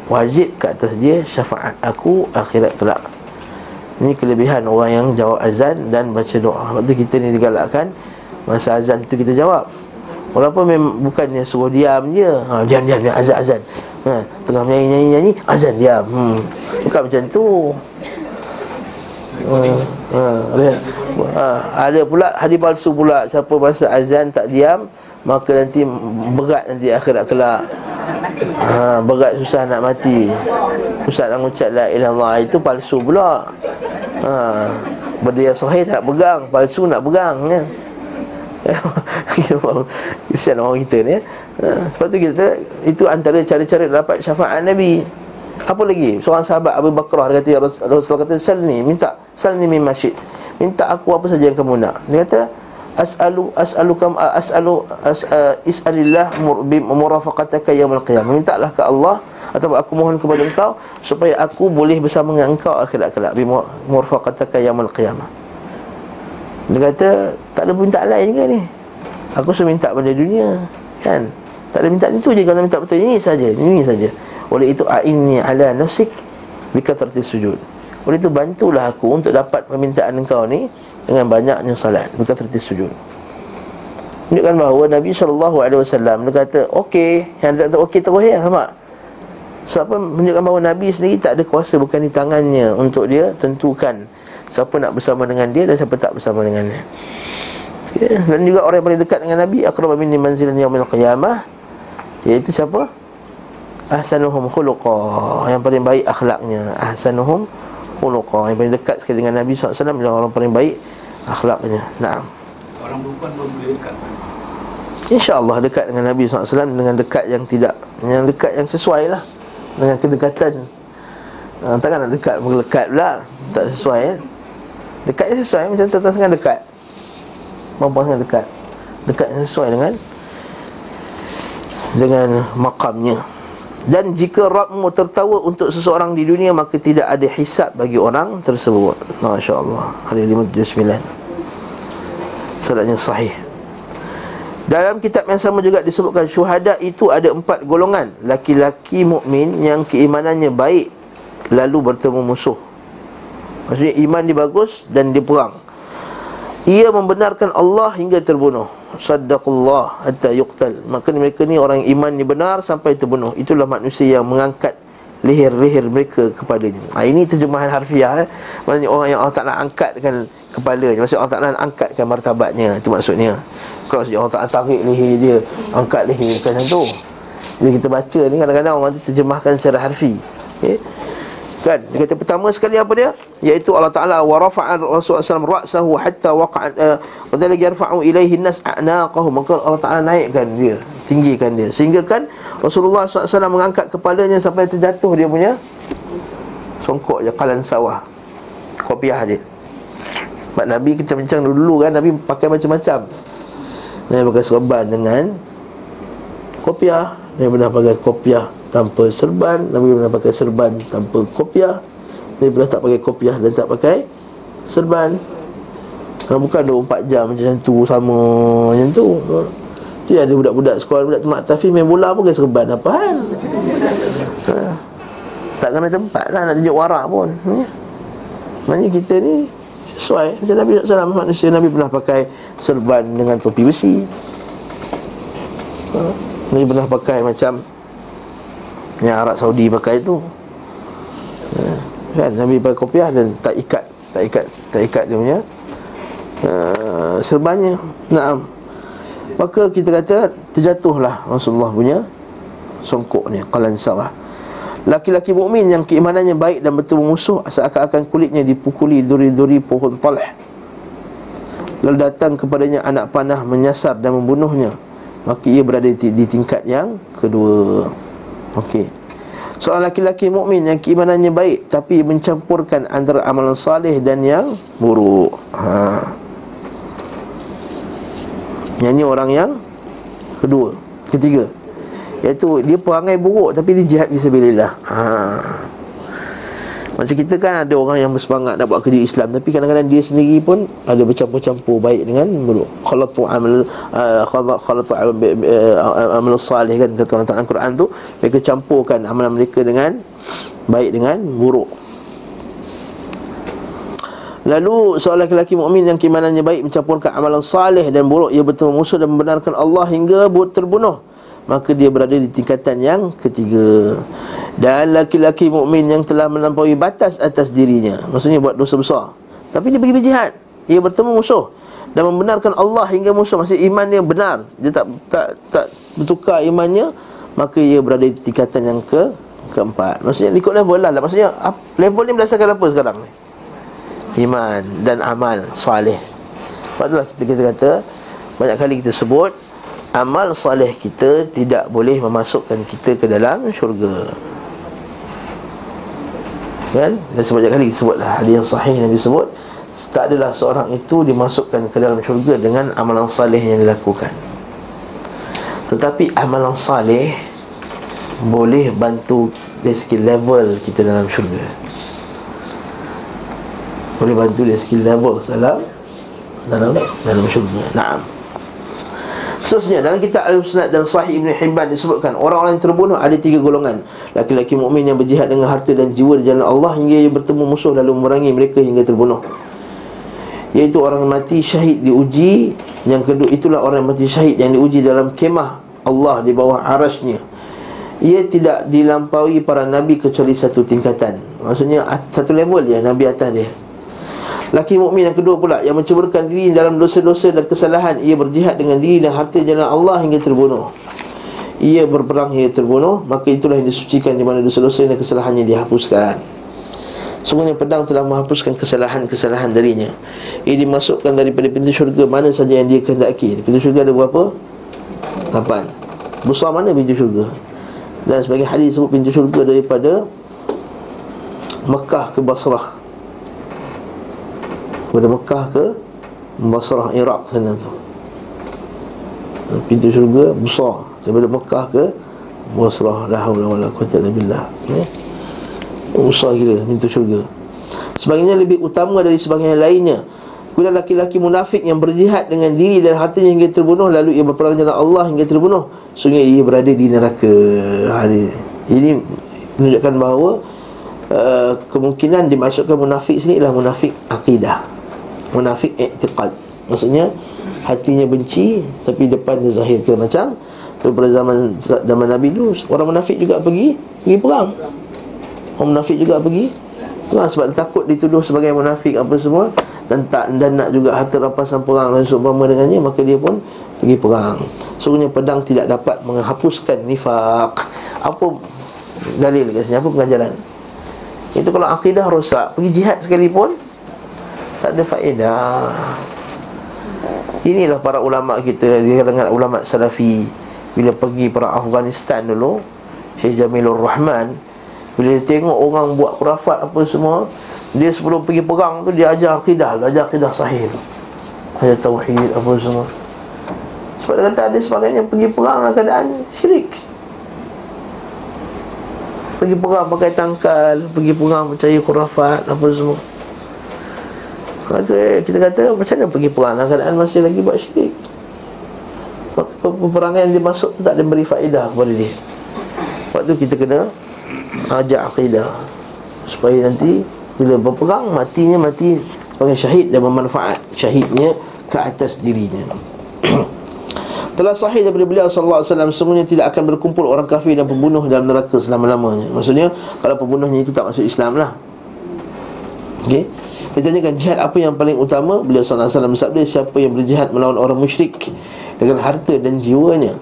Wajib ke atas dia syafaat aku akhirat kelak. Ini kelebihan orang yang jawab azan dan baca doa. Waktu kita ni digalakkan masa azan tu kita jawab. Walaupun memang bukannya suruh diam je, ha, diam, diam, diam, azan, azan, ha, tengah menyanyi-nyanyi, azan, diam, hmm. Bukan macam tu. ha, ha, ha, Ada pula hadis palsu pula. Siapa masa azan tak diam, maka nanti berat nanti akhirat kelak, ha, berat, susah nak mati. Ustaz nak ucap la ilaha illallah, itu palsu pula, ha, benda yang sahih tak pegang, palsu nak pegang, ya. Kesian orang kita ni, ha, sebab tu kita, itu antara cara-cara dapat syafaat Nabi. Apa lagi? Seorang sahabat Abu Bakrah kata, ya Rasulullah kata, salni, minta, salni min masyid, minta aku apa saja yang kamu nak. Dia kata as'alu as'alukam as'alu as, uh, is'alillah murafaqataka yaumil qiyamah, mintalah ke Allah atau aku mohon kepada engkau supaya aku boleh bersama dengan engkau akhirat kelak, bi murafaqataka yaumil qiyamah. Dia kata tak ada minta lain ke ni? Aku suruh minta benda dunia, kan? Tak ada minta itu je. Kalau minta betul ini saja, ini saja. Oleh itu a'inni ala nafsik bikathratis sujud. Oleh itu bantulah aku untuk dapat permintaan engkau ni dengan banyaknya salat, bikathratis sujud. Menunjukkan bahawa Nabi sallallahu alaihi wasallam dia kata okey, yang dia kata okey terus ya sama. Sebab menunjukkan bahawa Nabi sendiri tak ada kuasa, bukan di tangannya untuk dia tentukan siapa nak bersama dengan dia dan siapa tak bersama dengan dia. Okay. Dan juga orang yang paling dekat dengan Nabi, akrabu minni manzilan yaumil qiyamah, iaitu siapa? Ahsanuhum khuluqa, yang paling baik akhlaknya. Ahsanuhum khuluqa, yang paling dekat sekali dengan Nabi sallallahu alaihi wasallam adalah orang paling baik akhlaknya. Naam. Orang perempuan pun boleh dekat, insya-Allah dekat dengan Nabi sallallahu alaihi wasallam, dengan dekat yang tidak, yang dekat yang sesuai lah dengan kedekatan. Ha, takkan nak dekat melekat pula, tak sesuai, ya? Dekatnya sesuai, macam tuan-tuan sangat dekat, perempuan sangat dekat. Dekatnya sesuai dengan Dengan makamnya. Dan jika Rabbmu tertawa untuk seseorang di dunia, maka tidak ada hisab bagi orang tersebut. Masya Allah. Hadis lima tujuh sembilan, salatnya sahih. Dalam kitab yang sama juga disebutkan syuhada itu ada empat golongan. Laki-laki mukmin yang keimanannya baik lalu bertemu musuh. Maksudnya iman dia bagus dan dia perang. Ia membenarkan Allah hingga terbunuh. Saddaqullah hatta yuqtal. Maka mereka ni orang iman ni benar sampai terbunuh. Itulah manusia yang mengangkat leher-leher mereka kepadanya. Ha, ini terjemahan harfiah, eh? Maksudnya orang yang Allah Ta'ala angkatkan kepalanya, maksudnya Allah Ta'ala angkatkan martabatnya. Itu maksudnya. Kalau Allah Ta'ala tarik leher dia, angkat leher, bukan macam tu. Bila kita baca ni kadang-kadang orang tu terjemahkan secara harfi, okay? Kan? Dia kata pertama sekali apa dia? Iaitu Allah Ta'ala wa rafa'a Rasulullah sallallahu alaihi wasallam ra'sahu hatta waqa'a wa dalla yarfa'u ilaihi an-nas a'naqahu. Maka Allah Ta'ala naikkan dia, tinggikan dia, sehingga kan Rasulullah sallallahu alaihi wasallam mengangkat kepalanya sampai terjatuh dia punya songkok je, kalan sawah, kopiah dia. Sebab Nabi, kita bincang dulu kan, Nabi pakai macam-macam. Nabi pakai serban dengan kopiah, Nabi pernah pakai kopiah tanpa serban, Nabi pernah pakai serban tanpa kopiah, Nabi pernah tak pakai kopiah dan tak pakai serban. Kalau bukan dua puluh empat jam macam tu sama macam tu. Tu ada budak-budak sekolah, budak Mak Tafi main bola pakai serban, apa hal? Ha. Tak kena tempat lah nak tunjuk warak pun. Ya. Maknanya kita ni sesuai macam Nabi sallallahu alaihi wasallam, manusia Nabi pernah pakai serban dengan topi besi. Ha. Nabi pernah pakai macam yang Arab Saudi pakai tu. Ha. Kan Nabi pakai kopiah dan tak ikat, tak ikat, tak ikat dia punya uh, serbannya. Naam. Maka kita kata terjatuhlah Rasulullah punya songkok ni, qalansarah. Laki-laki mukmin yang keimanannya baik dan betul memusuh, seakan-akan kulitnya dipukuli duri-duri pohon talh. Lalu datang kepadanya anak panah menyasar dan membunuhnya. Maka ia berada di, di tingkat yang kedua. Okey. Seorang laki-laki mukmin yang keimanannya baik tapi mencampurkan antara amalan salih dan yang buruk. Ha. Yang ni orang yang kedua, ketiga. Iaitu dia perangai buruk tapi dia jihad fisabilillah. Ha. Macam kita kan ada orang yang bersemangat nak buat kerja Islam, tapi kadang-kadang dia sendiri pun ada bercampur-campur baik dengan buruk. Khalatu amal uh, khalatu amal, uh, amal salih kan kata orang dalam Quran tu, mereka campurkan amalan mereka dengan baik dengan buruk. Lalu seorang lelaki mukmin yang keimanannya baik mencampurkan amalan salih dan buruk, ia bertemu musuh dan membenarkan Allah hingga terbunuh. Maka dia berada di tingkatan yang ketiga. Dan laki-laki mukmin yang telah melampaui batas atas dirinya, maksudnya buat dosa besar, tapi dia pergi berjihad, dia bertemu musuh dan membenarkan Allah hingga musuh, maksudnya iman dia benar, dia tak tak tak bertukar imannya, maka dia berada di tingkatan yang ke keempat. Maksudnya ikut level lah, maksudnya level ni berdasarkan apa sekarang ni? Iman dan amal soleh. Sebab itulah kita, kita kata banyak kali kita sebut, amal salih kita tidak boleh memasukkan kita ke dalam syurga. Kan? Dan sebanyak kali kita sebutlah hadis yang sahih Nabi sebut, tak adalah seorang itu dimasukkan ke dalam syurga dengan amalan salih yang dilakukan. Tetapi amalan salih boleh bantu dari segi level kita dalam syurga. Boleh bantu dari segi level dalam dalam dalam syurga. Naam. Seterusnya, dalam kitab Al-Musnad dan Sahih Ibn Himban disebutkan, orang-orang yang terbunuh ada tiga golongan. Laki-laki mukmin yang berjihad dengan harta dan jiwa di jalan Allah hingga ia bertemu musuh lalu memerangi mereka hingga terbunuh, iaitu orang mati syahid diuji. Yang kedua, itulah orang mati syahid yang diuji dalam kemah Allah di bawah arasnya. Ia tidak dilampaui para nabi kecuali satu tingkatan, maksudnya satu level dia, nabi atas dia. Laki mukmin yang kedua pula yang menceburkan diri dalam dosa-dosa dan kesalahan, ia berjihad dengan diri dan harta jalan Allah hingga terbunuh. Ia berperang hingga terbunuh, maka itulah yang disucikan di mana dosa-dosa dan kesalahannya dihapuskan. Sungguhnya pedang telah menghapuskan kesalahan-kesalahan darinya. Ia dimasukkan daripada pintu syurga mana saja yang dia kehendaki. Pintu syurga ada berapa? Lapan. Besar mana pintu syurga? Dan sebagai hadis sebut pintu syurga daripada Mekah ke Basrah, daripada Mekah ke Basrah, Iraq sana tu. Pintu syurga besar daripada Mekah ke Basrah. La haula wala quwwata illa billah. Ya. Besar gila pintu syurga. Sebagainya lebih utama dari sebagainya lainnya. Kemudian laki-laki munafik yang berjihad dengan diri dan hartanya hingga terbunuh, lalu ia berperang jalan Allah hingga terbunuh, sungguh ia berada di neraka. Hari ini menunjukkan bahawa uh, kemungkinan dimasukkan munafik sini ialah munafik akidah, munafik i'tiqad, maksudnya hatinya benci tapi depan dia zahirkan. Macam pada zaman zaman Nabi dulu, orang munafik juga pergi pergi perang. Orang munafik juga pergi perang sebab takut dituduh sebagai munafik apa semua, dan tak dan nak juga harta rampasan perang dan seumpama dengannya, maka dia pun pergi perang. Sungguhnya pedang tidak dapat menghapuskan nifaq. Apa dalil kat sini? Apa pengajaran? Itu kalau akidah rosak, pergi jihad sekalipun tak ada faedah. Inilah para ulama' kita, dia dengar ulama' salafi. Bila pergi perang Afghanistan dulu, Syekh Jamilur Rahman, bila dia tengok orang buat khurafat apa semua, dia sebelum pergi perang tu dia ajar akidah, ajar akidah sahih, ajar tauhid apa semua. Sebab dia kata ada sebagian yang pergi perang dalam keadaan syirik. Pergi perang pakai tangkal, pergi perang mencari khurafat, apa semua. Kata, eh, kita kata macam mana pergi perang dalam keadaan masih lagi buat syirik. Peperangan yang dia masuk tak ada beri faedah kepada dia. Sebab tu kita kena ajak akidah, supaya nanti bila berperang, matinya mati orang syahid dan bermanfaat syahidnya ke atas dirinya. Telah sahih daripada beliau sallallahu alaihi wasallam, semuanya tidak akan berkumpul orang kafir dan pembunuh dalam neraka selama-lamanya. Maksudnya kalau pembunuhnya itu tak masuk Islam lah. Okey. Ditanyakan jihad apa yang paling utama, beliau sallallahu alaihi wasallam sabda, siapa yang berjihad melawan orang musyrik dengan harta dan jiwanya.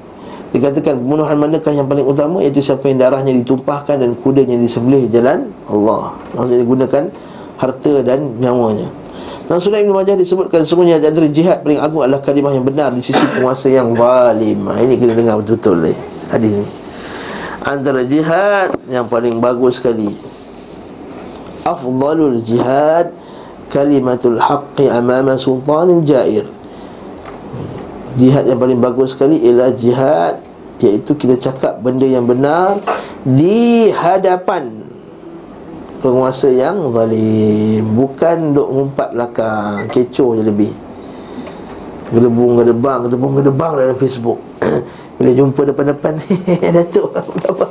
Dikatakan pembunuhan manakah yang paling utama, iaitu siapa yang darahnya ditumpahkan dan kudanya disembelih jalan Allah. Maksudnya digunakan harta dan nyawanya. Dan Sunan Ibn Majah disebutkan semuanya antara jihad paling agung adalah kalimah yang benar di sisi penguasa yang zalim. Ini kena dengar betul-betul eh. Hadis ni antara jihad yang paling bagus sekali. Afdalul jihad kalimatul haqqi amama sultanil jair. Jihad yang paling bagus sekali ialah jihad, iaitu kita cakap benda yang benar di hadapan penguasa yang zalim. Bukan duk ngumpat belakang, kecoh je lebih. Gedebung, gedebang, gedebung, gedebang dalam Facebook. Bila jumpa depan-depan, Datuk, apa-apa.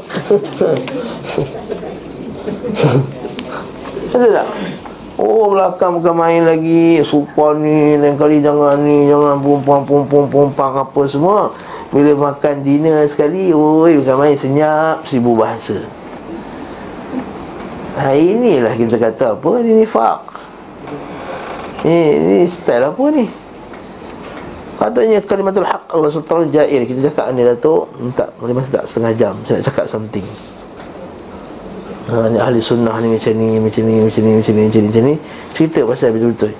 Ada tak? Oh, belakang bukan main lagi. Sultan ni, lain kali jangan ni, jangan pumpang-pumpang-pumpang apa semua. Bila makan dinner sekali, oi, bukan main, senyap seribu bahasa. Ha, inilah kita kata apa, ini nifak. Ini, ini style apa ni? Katanya kalimatul haq Allah sultan jair. Kita cakap ni Datuk, minta masa tak setengah jam, saya nak cakap something. Ha, ni ahli sunnah ni macam ni, macam ni, macam ni, macam ni, macam ni, macam ni. Cerita pasal betul-betul.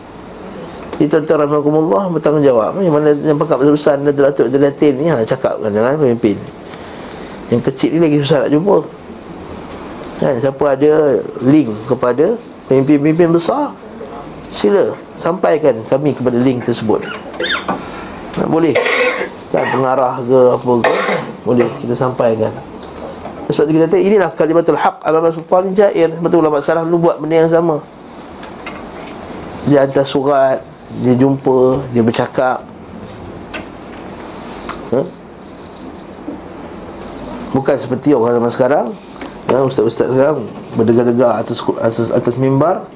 Itu tuan rahmatullah bertanggungjawab. Yang mana yang pangkat besar-besar dan teratur dan latin ni, ha, cakap dengan pemimpin. Yang kecil ni lagi susah nak jumpa. Ha, siapa ada link kepada pemimpin-pemimpin besar, sila sampaikan kami kepada link tersebut. Ha, boleh kan, pengarah ke apa ke, boleh kita sampaikan. Sebab kita kata inilah kalimatul haq amama sultanin jair. Betul ulama salaf dulu buat benda yang sama. Dia hantar surat, dia jumpa, dia bercakap. Ha? Bukan seperti orang zaman sekarang. Ya, ustaz-ustaz sekarang berdegar-degar atas atas, atas mimbar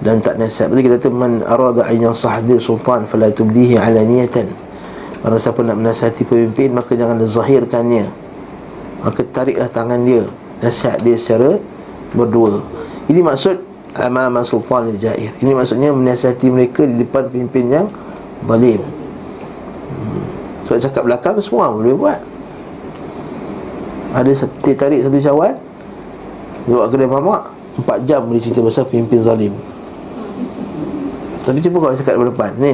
dan tak nasihat. Betul kita kata man arada ayyan sahdi sultan fala tubdihi alaniyatan. Orang siapa nak menasihati pemimpin, maka jangan zahirkannya. Maka tariklah tangan dia, nasihat dia secara berdua. Ini maksud amama sultanil jair. Ini maksudnya menasihati mereka di depan pemimpin yang zalim. hmm. Sebab cakap belakang semua boleh buat. Ada setiap tarik satu Syawal, duduk kedai mamak empat jam boleh cerita pasal pemimpin zalim. Tapi cuba kau cakap depan depan ni,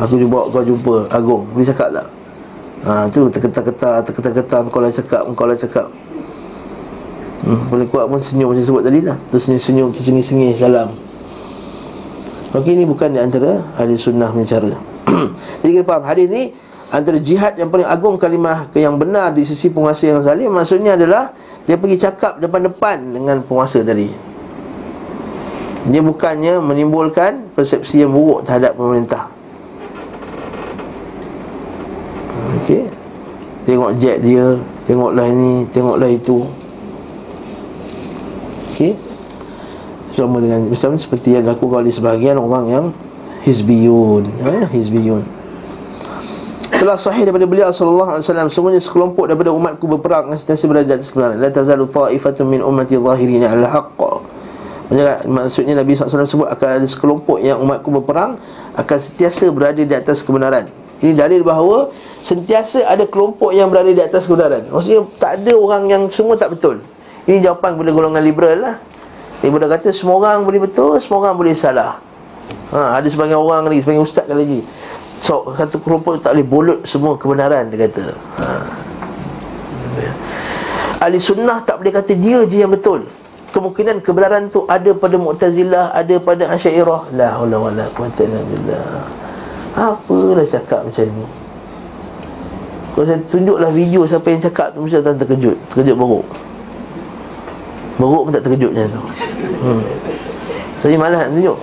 aku jumpa kau jumpa Agong, boleh cakap tak? Ha, tu terketar-ketar, terketar-ketar, engkau lah cakap, engkau lah cakap. hmm, Paling kuat pun senyum macam sebut tadi lah. Tersenyum-senyum, tersengih-sengih, salam. Okey, ini bukan di antara ahli sunnah mencara. Jadi kita faham, hadis ni antara jihad yang paling agung kalimah yang benar di sisi penguasa yang zalim. Maksudnya adalah dia pergi cakap depan-depan dengan penguasa tadi. Dia bukannya menimbulkan persepsi yang buruk terhadap pemerintah. Okey. Tengok jet dia, tengoklah ini, tengoklah itu. Okey. Sama dengan sama seperti yang dilakukan oleh sebahagian orang yang hizbiyun, eh, hizbiyun. Telah sahih daripada beliau sallallahu alaihi wasallam, semuanya sekelompok daripada umatku berperang dan sentiasa berada di atas kebenaran. La tazalu ta'ifatun min ummati zahirina ala haqq. Maksudnya Nabi sallallahu alaihi wasallam sebut akan ada sekelompok yang umatku berperang akan sentiasa berada di atas kebenaran. Ini dalil bahawa sentiasa ada kelompok yang berada di atas kebenaran. Maksudnya tak ada orang yang semua tak betul. Ini jawapan kepada golongan liberal lah. Liberal kata semua orang boleh betul, semua orang boleh salah. ha, Ada sebagian orang lagi, sebagian ustaz lagi, so, satu kelompok tak boleh bolot semua kebenaran, dia kata. ha. Ahli sunnah tak boleh kata dia je yang betul. Kemungkinan kebenaran tu ada pada Mu'tazilah, ada pada Asy'ariyah. La haula wala quwwata illa billah. Apalah cakap macam ni. Kalau saya tunjuklah video siapa yang cakap tu, mesti datang terkejut. Terkejut beruk. Beruk pun tak terkejut macam tu. Hmm. Tapi malas nak tunjuk.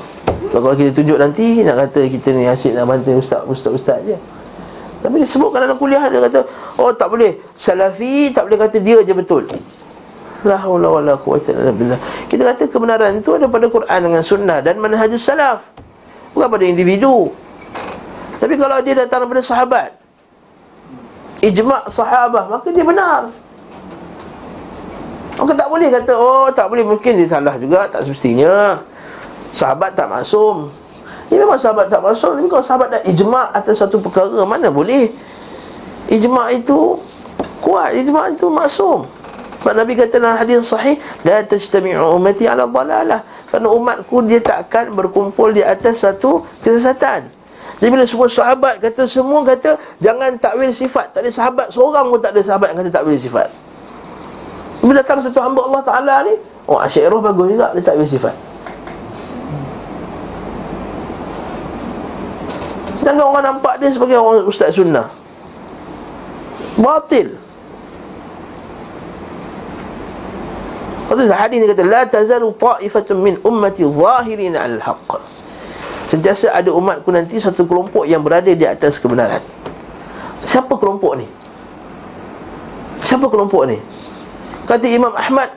Kalau kita tunjuk nanti, nak kata kita ni asyik nak bantai ustaz-ustaz je. Tapi dia sebutkan dalam kuliah, dia kata, oh tak boleh, Salafi tak boleh kata dia je betul. La haula wala quwwata illa billah. Kita kata kebenaran itu ada pada Quran dengan sunnah dan manhajus salaf, bukan pada individu. Tapi kalau dia datang daripada sahabat, ijma' sahabah, maka dia benar. Orang tak boleh kata, oh tak boleh, mungkin dia salah juga, tak semestinya. Sahabat tak maksum. Ya memang sahabat tak maksum, tapi kalau sahabat dah ijma' atas satu perkara, mana boleh. Ijma' itu kuat, ijma' itu maksum. Sebab Nabi kata dalam hadis sahih, la tajtami'u ummati ala dalalah, kerana umatku dia takkan berkumpul di atas satu kesesatan. Jadi bila semua sahabat kata, semua kata jangan takwil sifat, tak ada sahabat seorang pun, tak ada sahabat yang kata takwil sifat. Bila datang satu hamba Allah Ta'ala ni, oh Asy'ariyah bagus juga, dia takwil sifat. Jangan orang nampak dia sebagai orang ustaz sunnah. Batil. Hadis hadis ni kata, la tazalu ta'ifatun min ummati zahirin al-haqq. Sentiasa ada umatku nanti satu kelompok yang berada di atas kebenaran. Siapa kelompok ni? Siapa kelompok ni? Kata Imam Ahmad,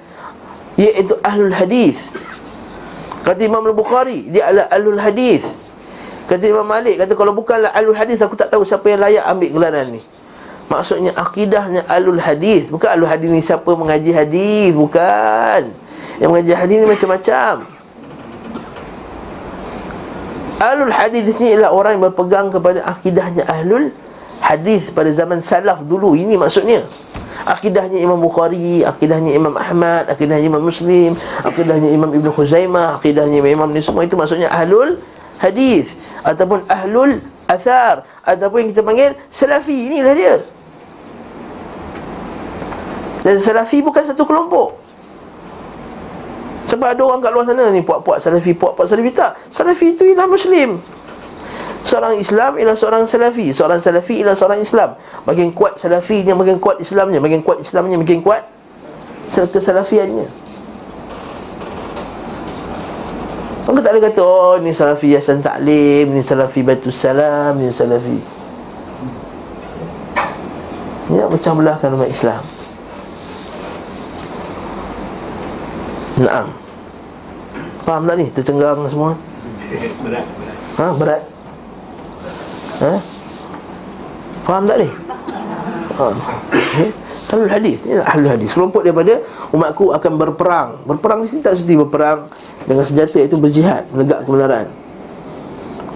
iaitu ahlul hadis. Kata Imam Bukhari, dia adalah ahlul hadis. Kata Imam Malik, kata kalau bukanlah ahlul hadis, aku tak tahu siapa yang layak ambil gelaran ni. Maksudnya akidahnya alul hadis. Bukan alul hadis ni siapa mengaji hadis, bukan. Yang mengaji hadis ni macam-macam. Alul hadis di sini ialah orang yang berpegang kepada akidahnya ahlul hadis pada zaman salaf dulu. Ini maksudnya akidahnya Imam Bukhari, akidahnya Imam Ahmad, akidahnya Imam Muslim, akidahnya Imam Ibn Khuzaimah, akidahnya Imam ni, semua itu maksudnya ahlul hadis ataupun ahlul athar ataupun yang kita panggil Salafi. Inilah dia. Dan Salafi bukan satu kelompok. Sebab ada orang kat luar sana ni puak-puak Salafi, puak-puak Salafi. Tak, Salafi itu ialah Muslim. Seorang Islam ialah seorang Salafi. Seorang Salafi ialah seorang Islam. Makin kuat Salafinya, makin kuat Islamnya. Makin kuat Islamnya, makin kuat kesalafiannya. Orang tak boleh kata, oh ni Salafi Yayasan Taklim, ni Salafi Baitul Salam, ni Salafi. Ini nak pecah belahkan umat Islam. Naam. Faham tak ni? Tercenggang semua. Berat, berat. Ha? Berat? Ha? Faham tak ni? Ha? Ahlul hadis, ini ahlul hadis. Kelompok daripada umatku akan berperang. Berperang di sini tak seperti berperang dengan senjata, itu berjihad, menegak kebenaran.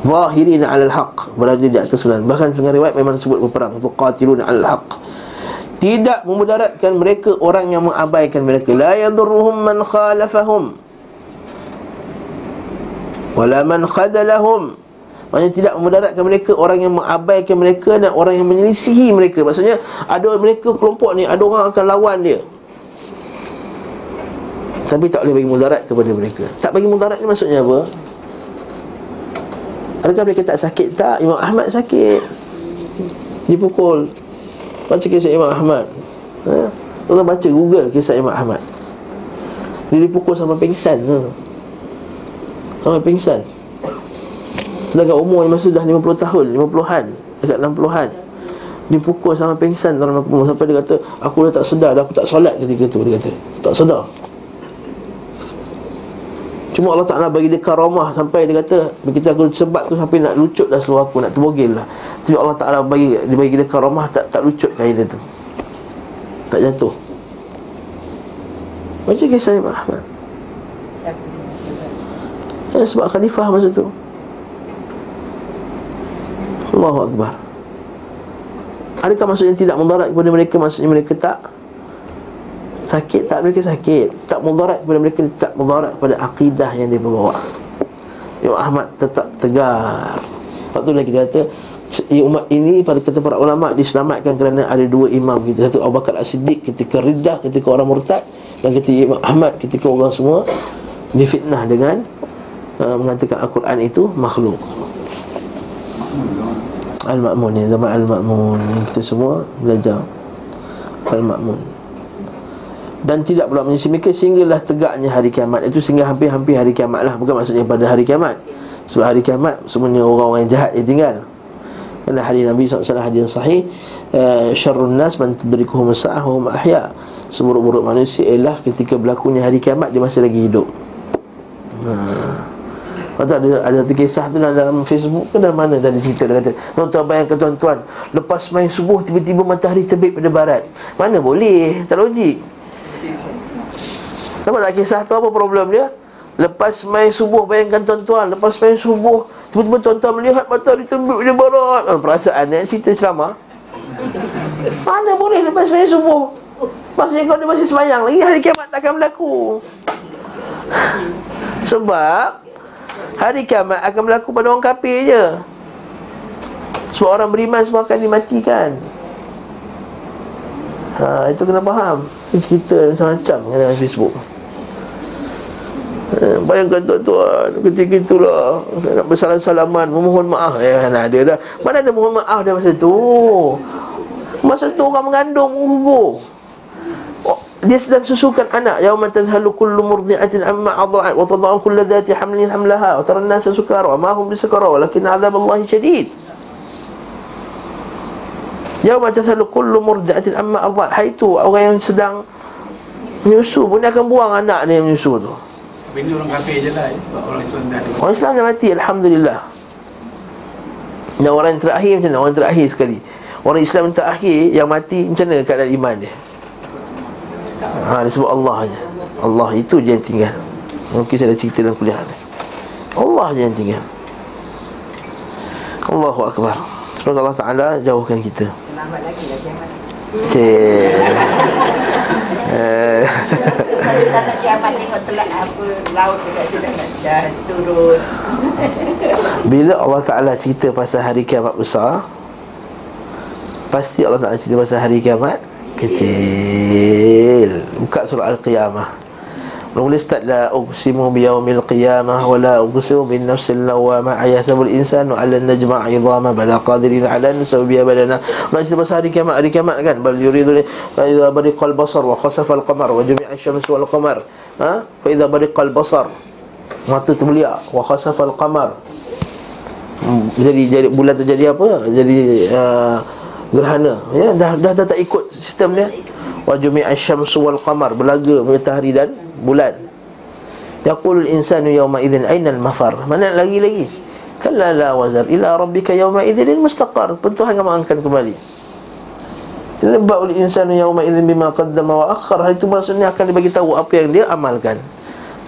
Zahirina 'alal haqq, berada di atas kebenaran. Bahkan dengan riwayat memang disebut berperang, tuqatiluna 'alal haqq. Tidak memudaratkan mereka orang yang mengabaikan mereka. La yadurruhum man khalafahum wala man khadalahum. Maksudnya tidak memudaratkan mereka orang yang mengabaikan mereka dan orang yang menyelisihi mereka. Maksudnya ada mereka kelompok ni, ada orang akan lawan dia, tapi tak boleh bagi mudarat kepada mereka. Tak bagi mudarat ni maksudnya apa? Adakah mereka tak sakit tak? Imam Ahmad sakit, dipukul. Baca kisah Imam Ahmad, ha? Orang baca Google kisah Imam Ahmad. Dia dipukul sampai pingsan, ha? Sampai pingsan. Sedangkan umur yang masa dah lima puluh tahun, lima puluhan, dekat enam puluhan, dipukul sama pingsan dalam rumah. Sampai dia kata, aku dah tak sedar dah, aku tak solat ketika tu. Dia kata, tak sedar. Cuma Allah Ta'ala bagi dia karamah sampai dia kata, begitu aku sebab tu sampai nak lucut dah seluruh aku, nak terbogil lah. Tapi Allah Ta'ala bagi, dia bagi dia karamah, tak, tak lucut kain dia tu, tak jatuh. Macam kisah Imam Ahmad, eh, sebab khalifah masa tu. Allahu Akbar. Adakah maksudnya tidak mudarat kepada mereka? Maksudnya mereka tak sakit, tak mereka sakit. Tak mudarat kepada mereka, tak mudarat kepada akidah yang dia bawa. Imam Ahmad tetap tegar. Lepas tu lagi dia kata, umat ini pada kata para ulama' diselamatkan kerana ada dua imam. Kita kata Abu Bakar As-Siddiq ketika ridah, ketika orang murtad. Dan kita Imam Ahmad ketika orang semua difitnah dengan uh, mengatakan Al-Quran itu makhluk. Al-Ma'mun ni, zaman Al-Ma'mun ni kita semua belajar Al-Ma'mun. Dan tidak pula menyelisih mereka sehinggalah tegaknya hari kiamat. Itu sehingga hampir-hampir hari kiamat lah. Bukan maksudnya pada hari kiamat, sebab hari kiamat semuanya orang-orang yang jahat dia tinggal. Kerana hadis Nabi sallallahu alaihi wasallam, hadis yang sahih, syarrun nas man tudrikuhum as-saa'ah wa hum ahya'. Seburuk-buruk manusia ialah ketika berlakunya hari kiamat dia masih lagi hidup. Haa, ada, ada satu kisah tu dalam Facebook ke dalam mana tadi cerita, dia kata, tuan-tuan bayangkan tuan-tuan, lepas main subuh tiba-tiba matahari terbit pada barat. Mana boleh, tak logik. Nampak tak kisah tu apa problem dia? Lepas main subuh, bayangkan tuan-tuan, lepas main subuh tiba-tiba tuan-tuan melihat matahari terbit pada barat. Oh, perasaan ni cerita ceramah. Mana boleh lepas main subuh. Maksudnya kalau dia masih semayang lagi, hari kiamat takkan berlaku. Sebab hari kiamat akan berlaku pada orang kafir je. Sebab orang beriman semua akan dimatikan. Ha, itu kena faham. Itu cerita macam-macam dalam Facebook. Eh, bayangkan tuan-tuan, ketika itulah nak bersalam-salaman, memohon maaf. Eh, mana ada dah. Mana ada memohon maaf dah masa tu. Masa tu orang mengandung gugur. Dia sedang susukan anak. Yauma tadhalu kullu murdi'atin amma adha'at wa tadha'u kullu dhati hamlin hamlaha wa taran nasa sukara wa ma hum bisukara walakin 'adzaballahi shadid. Yauma tadhalu kullu murdi'atin amma adha'at. Hari tu orang yang sedang menyusu pun akan buang anak dia menyusu tu. Benda orang kafir je lah. Orang Islam dah. Orang Islam dah mati, alhamdulillah. Dan orang terakhir macam mana? Orang terakhir sekali, orang Islam terakhir yang mati macam mana keadaan iman dia? Ha, dia sebut Allah je. Allah itu je yang tinggal. Mungkin saya dah cerita dalam kuliah ni, Allah je yang tinggal. Allahu Akbar. Semoga Allah Ta'ala jauhkan kita. Selamat lagi lah kiamat. Cik saya tak nak kiamat tengok telat apa laut dekat-dekat dah surut. Bila Allah Ta'ala cerita pasal hari kiamat besar, pasti Allah Ta'ala cerita pasal hari kiamat kecil. Buka surah Al-Qiyamah. Mula start la uqsimu biyaumil qiyamah wa la uqsimu bin nafsil lawwamah ayasabul insanu allan najma' idhama bala qadirin ala nusawbiya badana. Mula cerita pasal hari kiamat, hari kiamat kan bal yuridu fa idza bariqal basar wa khasafa al-qamar wa jumi'a asy-syamsu wal qamar. Ha, fa idza bariqal basar, mata terbeliak, wa khasafa al-qamar, jadi jadi bulan tu jadi apa? Jadi uh, gerhana, ya, dah, dah dah tak ikut sistem dia. Wa jumi'a asy-syamsu wal qamar, belaga matahari dan bulan. Yaqulul insanu yawma idzin aina al-mafar? Mana lagi-lagi? Kalla la wazar ila rabbika yawma idzin mustaqar. Tuhan akan kembali. Yunabbaul insanu yawma idzin bima qaddama wa akhkhar. Itu maksudnya akan dibagi tahu apa yang dia amalkan.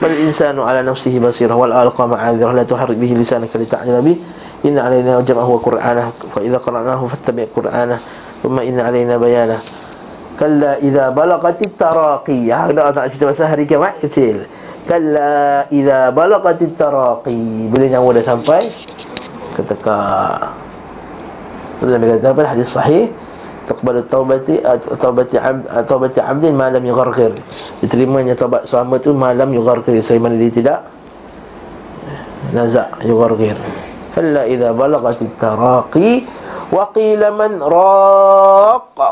Bal insanu ala nafsihi basirah wal alqa ma'adhirah la tuharrik bihi lisanaka lita'jala bihi. Inna alaina jam'ahu wa qur'anahu fa idza qara'nahu fattabi' qur'anahu thumma inna alaina bayanahu. Kalla idza balagatit taraqiyah. Dah tak cerita pasal hari kiamat kecil. Kalla idza balagatit taraqi, bila nyawa dah sampai ketekak. Nabi kata hadis sahih, taqbalu taubati taubati 'abd taubati 'abdin ma lam yugharghir. Diterimanya taubat suami tu ma lam yugharghir, selama dia tidak nazak yugharghir. Kalla idza balagatit taraqi wa qila man raqa.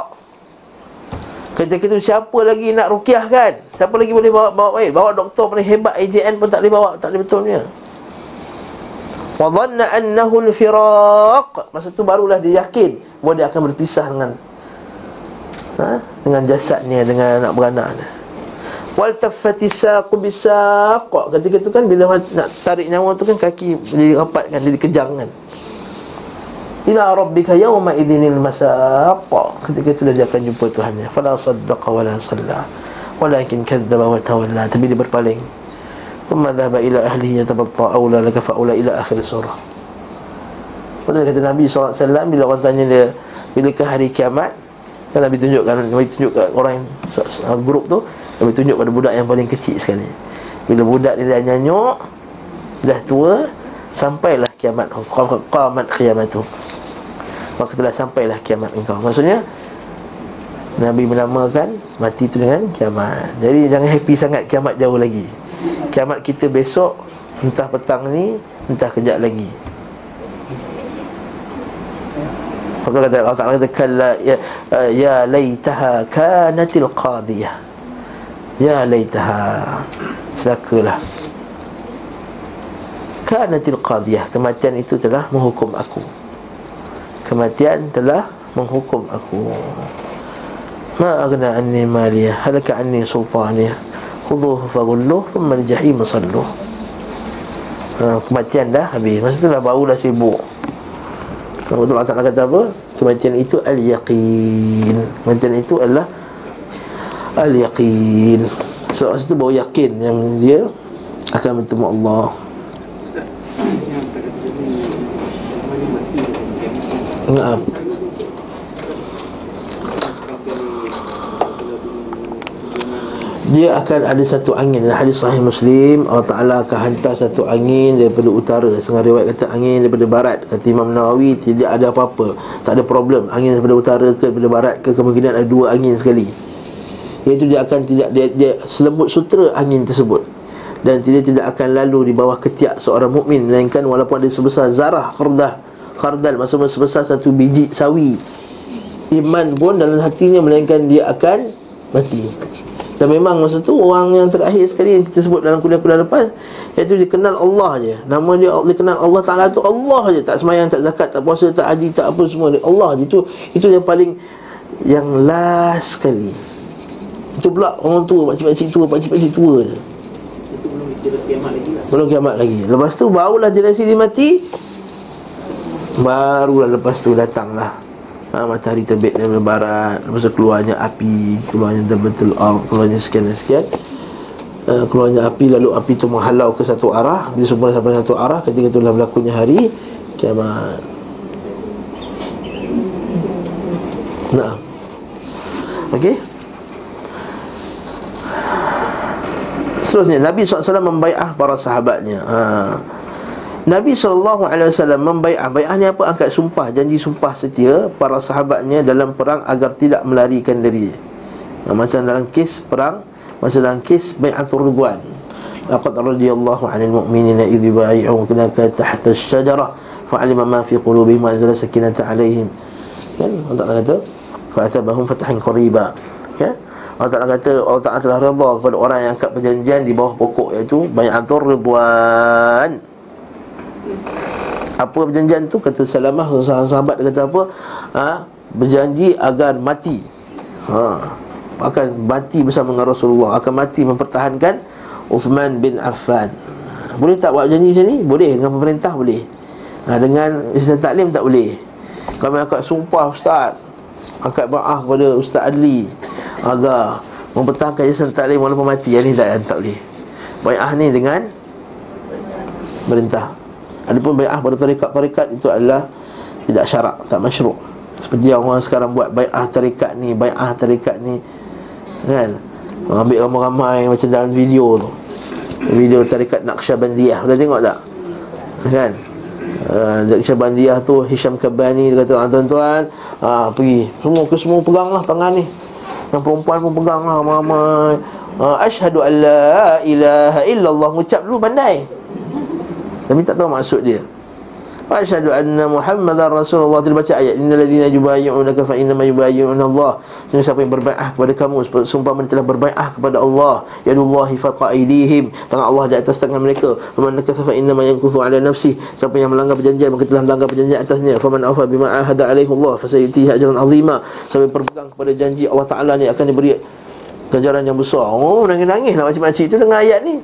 Ketika itu siapa lagi nak ruqyah kan? Siapa lagi boleh bawa bawa baik? Bawa doktor paling hebat, A J N pun tak boleh bawa, tak boleh betulnya. Wa dhanna annahu al-firaq. Masa tu barulah dia yakin bahawa dia akan berpisah dengan ha? dengan jasadnya, dengan anak beranaknya. Wal taffatis saq bisaq. Ketika tu kan bila nak tarik nyawa tu kan kaki jadi rapat kan, jadi kejang kan. Ila rabbika yawma idinil masaq. Ketika tu dia akan jumpa Tuhannya. Fala saddaqa wala salla walakin kadzdzaba wa tawalla. Tapi dia berpaling. Thumma dhahaba ila ahlihi yatabatta awla laka faula ila akhir surah. Pada kata Nabi sallallahu alaihi wasallam bila orang tanya dia bilakah hari kiamat, kan Nabi tunjukkan, Nabi tunjukkan orang yang grup tu. Nabi tunjuk pada budak yang paling kecil sekali. Bila budak dia dah nyanyuk, dah tua, sampailah kiamat. Qamat qiyamatu, maka telah sampailah kiamat engkau. Maksudnya Nabi menamakan mati tu dengan kiamat. Jadi jangan happy sangat kiamat jauh lagi. Kiamat kita besok, entah petang ni, entah kejap lagi. Maka kata Allah Ta'ala kata, kalla ya, ya laitaha kanatil qadiyah. Ya laitaha, celakalah kanatil qadiyah, kematian itu telah menghukum aku. Kematian telah menghukum aku. Ma aghna anni maliyah, halaka anni sultaniyah, khudhuhu faghulluh, thumma al-jahim salluh. Ha, kematian dah habis. Masa tu lah barulah sibuk. Betul Allah Ta'ala kata apa? Kematian itu al-yaqin. Kematian itu adalah al-yaqin. So, masa tu baru yakin yang dia akan bertemu Allah. Ustaz, yang pada sini mana mati yang mesti? Naam. Dia akan ada satu angin. Hadis sahih Muslim, Allah Ta'ala akan hantar satu angin daripada utara. Setengah riwayat kata angin daripada barat. Kata Imam Nawawi tidak ada apa-apa, tak ada problem. Angin daripada utara ke daripada barat ke, kemungkinan ada dua angin sekali. Iaitu dia akan tidak, dia, dia selembut sutera angin tersebut. Dan dia tidak akan lalu di bawah ketiak seorang mukmin, melainkan walaupun ada sebesar zarah khardah, khardal maksudnya sebesar satu biji sawi. Iman pun dalam hatinya, melainkan dia akan mati. Dan memang masa tu orang yang terakhir sekali yang kita sebut dalam kuliah-kuliah lepas, iaitu dikenal Allah je. Nama dia dikenal Allah Ta'ala tu Allah je. Tak semayang, tak zakat, tak puasa, tak haji, tak apa semua dia. Allah je tu, itu yang paling, yang last sekali. Itu pula orang tua, pakcik-pakcik tua, pakcik-pakcik tua je. Itu belum kira kiamat lagi lah. Belum kiamat lagi. Lepas tu barulah generasi dia mati, barulah lepas tu datanglah Ha, matahari terbit daripada barat. Lepas tu keluarnya api, keluarnya dabatul ar, keluarnya sekian-sekian, uh, keluarnya api, lalu api tu menghalau ke satu arah. Bila sempurna sampai satu arah, ketika itulah berlakunya hari kiamat. Nah, okey. Seterusnya Nabi sallallahu alaihi wasallam membai'ah para sahabatnya. Ha, Nabi sallallahu alaihi wasallam membai'ah. Bai'ah ni apa? Angkat sumpah, janji sumpah setia para sahabatnya dalam perang agar tidak melarikan diri. ha, Macam dalam kes perang, macam dalam kes Bai'atul Ridwan. Laqad radiyallahu 'anil mu'minina idh yubayyi'unaka tahta asy-syajarah fa'alima ma fi qulubihim wa anzala sakinata 'alaihim. Kan Allah Ta'ala kata fa'atabahum fathan qariba. Ya, Allah Ta'ala kata Allah Ta'ala telah redha kepada orang yang angkat perjanjian di bawah pokok, iaitu Bai'atul Ridwan. Apa perjanjian tu? Kata Salamah, sahabat kata apa? Ha, berjanji agar mati. Ha, akan mati bersama dengan Rasulullah, akan mati mempertahankan Uthman bin Affan. Boleh tak buat janji macam ni? Boleh, dengan pemerintah boleh. Ha, dengan Islam Taklim tak boleh. Kami angkat sumpah Ustaz, angkat ba'ah kepada Ustaz Adli agar mempertahankan Islam Taklim walaupun mati. Yang ni tak, tak boleh. Bai'ah ni dengan perintah. Adapun bai'ah pada tarikat-tarikat itu adalah tidak syarak, tak masyru'. Seperti yang orang sekarang buat bai'ah tarikat ni, bai'ah tarikat ni, kan? Ambil ramai-ramai macam dalam video tu. Video tarikat Naqshbandiyah, dah tengok tak? Kan? Uh, Naqshbandiyah tu Hisham Kebani dia kata, tuan-tuan, uh, pergi semua ke semua peganglah tangan ni. Yang perempuan pun peganglah ramai-ramai. Uh, Asyhadu an la ilaha illallah, ucap dulu pandai. Tapi tak tahu maksud dia. Asyhadu anna Muhammadar Rasulullah. Telah baca ayat innal ladzina yubayyi'unaka fa innama yubayyi'una Allah. Jadi siapa yang berbai'ah kepada kamu sumpah mereka telah berbai'ah kepada Allah, yadullahi faqa aydihim, tangan Allah di atas tangan mereka. Faman nakatha fa innama yankuthu 'ala nafsihi, siapa yang melanggar perjanjian maka telah melanggar perjanjian atasnya. Faman awfa bima ahada 'alaihi Allah fasayutihi ajran 'azima, siapa yang berpegang kepada janji Allah Taala ni akan diberi ganjaran yang besar. Oh, nangis-nangis nak macam-macam tu dengan ayat ni.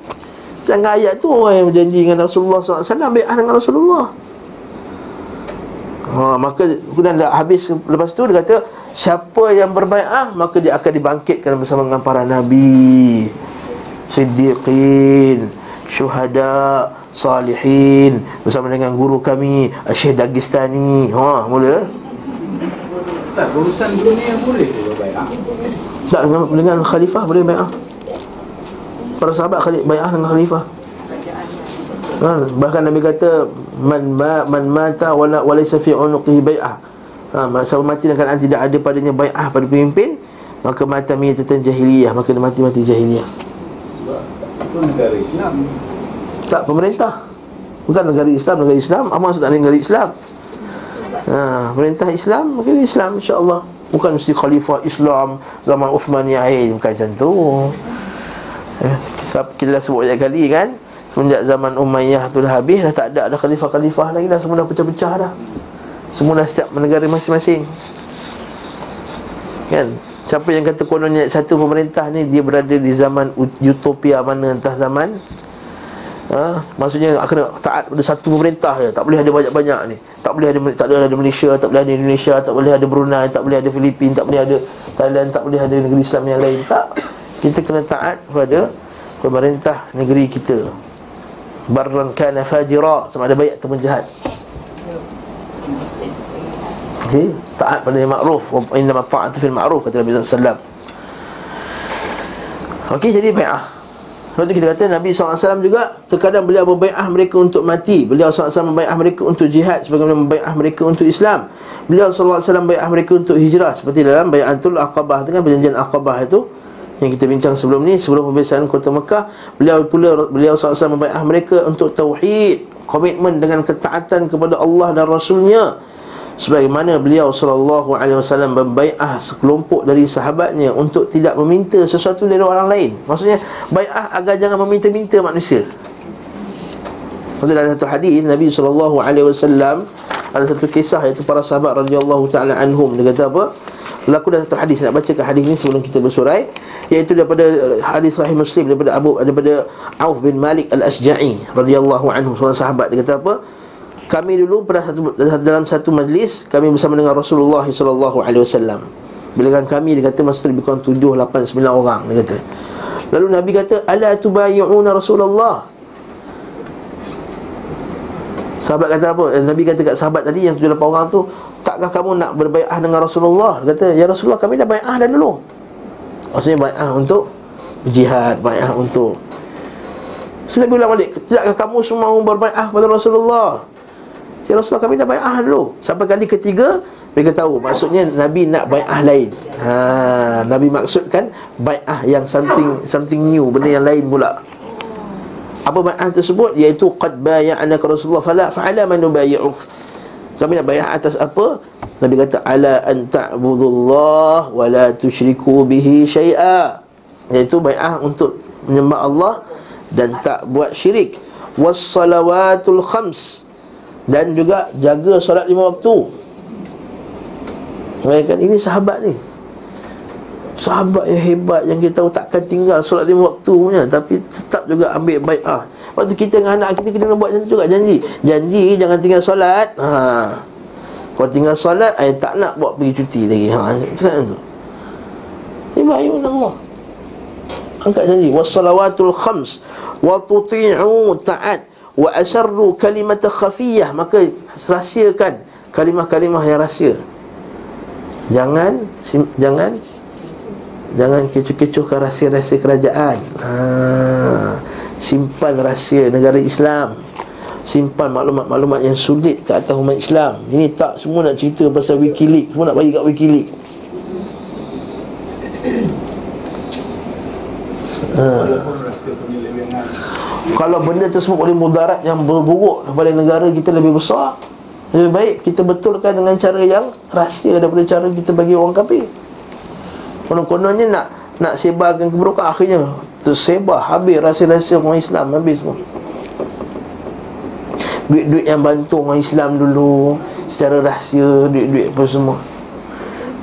Dengan ayat tu orang yang berjanji dengan Rasulullah sallallahu alaihi wasallam bai'ah dengan Rasulullah. Ha, maka kemudian dah habis. Lepas tu dia kata siapa yang berbai'ah maka dia akan dibangkitkan bersama dengan para nabi, siddiqin, syuhada, salihin, bersama dengan guru kami Syekh Dagestani. Ha, mula tak urusan dunia boleh berbai'ah. Tak dengan khalifah boleh bai'ah. Para sahabat bai'ah dengan khalifah. Ha, bahkan Nabi kata man ma, man mata wala walaysa fi unuqihi bai'ah. Ha, masa mati dan keadaan tidak ada padanya bai'ah pada pemimpin, maka mata mitatan jahiliyah, maka dia mati-mati jahiliyah. Itu negara Islam. Tak pemerintah. Bukan negara Islam, negara Islam. Apa maksud tak negara Islam? ha, perintah Islam, mungkin Islam insya-Allah. Bukan mesti khalifah Islam zaman Uthman yang lain, bukan macam tu. Kita dah sebut banyak kali kan, semenjak zaman Umayyah tu dah habis, dah tak ada dah khalifah-khalifah lagi dah. Semua dah pecah-pecah dah. Semua dah setiap negara masing-masing, kan? Siapa yang kata kononnya satu pemerintah ni dia berada di zaman utopia mana, entah zaman ha? Maksudnya kena taat pada satu pemerintah je, tak boleh ada banyak-banyak ni. Tak boleh ada, tak boleh ada Malaysia, tak boleh ada Indonesia, tak boleh ada Brunei, tak boleh ada Filipina, tak boleh ada Thailand, tak boleh ada negeri Islam yang lain. Tak, kita kena taat pada pemerintah negeri kita. Barran kana fajira, sama ada baik ataupun jahat. Okey, taat pada yang makruf, inna ta'atu fil ma'ruf, kata Nabi sallallahu alaihi wasallam. Okey, jadi bai'ah. Lepas tu kita kata Nabi sallallahu alaihi wasallam juga terkadang beliau membai'ah mereka untuk mati. Beliau sallallahu alaihi wasallam membai'ah mereka untuk jihad, sebagaimana membai'ah mereka untuk Islam. Beliau sallallahu alaihi wasallam bai'ah mereka untuk hijrah, seperti dalam bai'atul Aqabah, dengan perjanjian Aqabah itu yang kita bincang sebelum ni, sebelum pembesaran kota Mekah. Beliau pula, beliau sallallahu alaihi wasallam membai'ah mereka untuk tauhid, komitmen dengan ketaatan kepada Allah dan Rasulnya, sebagaimana beliau sallallahu alaihi wasallam membai'ah sekelompok dari sahabatnya untuk tidak meminta sesuatu dari orang lain. Maksudnya bai'ah agar jangan meminta-minta manusia. Ada satu hadis Nabi sallallahu alaihi wasallam, ada satu kisah, iaitu para sahabat radhiyallahu ta'ala anhum. Dia kata apa? Berlaku dah satu hadis, nak bacakan hadis ni sebelum kita bersurai, iaitu daripada hadis sahih Muslim, daripada Abu daripada Auf bin Malik Al-Asja'i radhiyallahu anhu, seorang sahabat. Dia kata apa? Kami dulu pernah satu, dalam satu majlis kami bersama dengan Rasulullah sallallahu alaihi wasallam. Bilangan kami, dia kata, masa tu lebih kurang tujuh, lapan, sembilan orang, dia kata. Lalu Nabi kata, "Ala tubayyuna Rasulullah?" Sahabat kata apa? Nabi kata kat sahabat tadi yang tujuh lapan orang tu, "Takkah kamu nak berbai'ah dengan Rasulullah?" Dia kata, "Ya Rasulullah, kami dah bai'ah dah dulu." Maksudnya bai'ah untuk jihad, bai'ah untuk. So Nabi ulang balik, "Tidakkah kamu semua berbai'ah kepada Rasulullah?" "Ya Rasulullah, kami dah bai'ah dulu." Sampai kali ketiga, mereka tahu maksudnya Nabi nak bai'ah lain. Ha, Nabi maksudkan bai'ah yang something something new, benda yang lain pula. Apa bai'ah tersebut? Iaitu qad bay'ana Rasulullah fala fa'ala man nubay'uk. Kami nak bayar atas apa? Nabi kata, "Ala an ta'budullah wa la tusyriku bihi syai'a." Iaitu bayar untuk menyembah Allah dan tak buat syirik. Was salawatul khams, dan juga jaga solat lima waktu. Bayangkan, ini sahabat ni, sahabat yang hebat, yang kita tahu takkan tinggal solat lima waktu punya, tapi tetap juga ambil bayar. Waktu kita dengan anak kita, kita kena buat macam tu juga, janji. Janji jangan tinggal solat. Ha. Kalau tinggal solat, saya tak nak buat pergi cuti lagi. Ha, cakap tu. Ibayu Allah. Angkat janji. Wassalawatul khams wa tuti'u, ta'at, wa asarru kalimat khafiyah, maka rahsiakan kalimah-kalimah yang rahsia. Jangan sim, jangan jangan kecoh-kecohkan rahsia-rahsia kerajaan. Ha. Simpan rahsia negara Islam, simpan maklumat-maklumat yang sulit ke atas umat Islam. Ini tak semua nak cerita pasal WikiLeaks, semua nak bagi kat WikiLeaks. ha. Kalau benda tersebut boleh mudarat yang buruk kepada negara kita lebih besar, lebih baik kita betulkan dengan cara yang rahsia daripada cara kita bagi orang kafir. Konon-kononnya nak nak sebarkan keburukan, akhirnya tersebar habis rahsia-rahsia orang Islam, habis semua. Duit-duit yang bantu orang Islam dulu secara rahsia, duit-duit apa semua.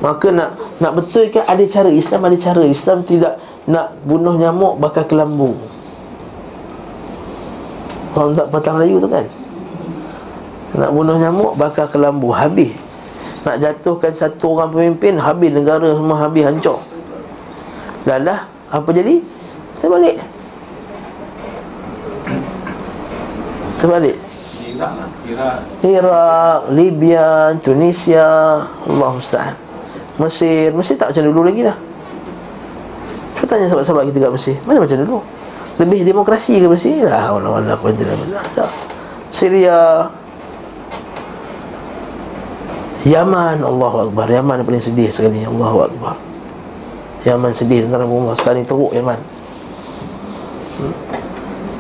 Maka nak nak betulkan ada cara Islam, ada cara Islam. Tidak nak bunuh nyamuk bakar kelambu. Kalau tak patah Melayu tu kan, nak bunuh nyamuk bakar kelambu, habis. Nak jatuhkan satu orang pemimpin, habis negara semua, habis hancur. Dah lah, apa jadi? Terbalik Terbalik Iraq, Libya, Tunisia, Allah musta'an. Mesir, Mesir tak macam dulu lagi dah. Cuba tanya sahabat-sahabat kita kat Mesir, mana macam dulu? Lebih demokrasi ke Mesir? Lah, Allah, Allah, Allah, tak. Syria, Yaman, Allahu Akbar. Yaman paling sedih sekali, Allahu Akbar. Yaman sedih, tentera Allah. Sekarang ni teruk Yaman.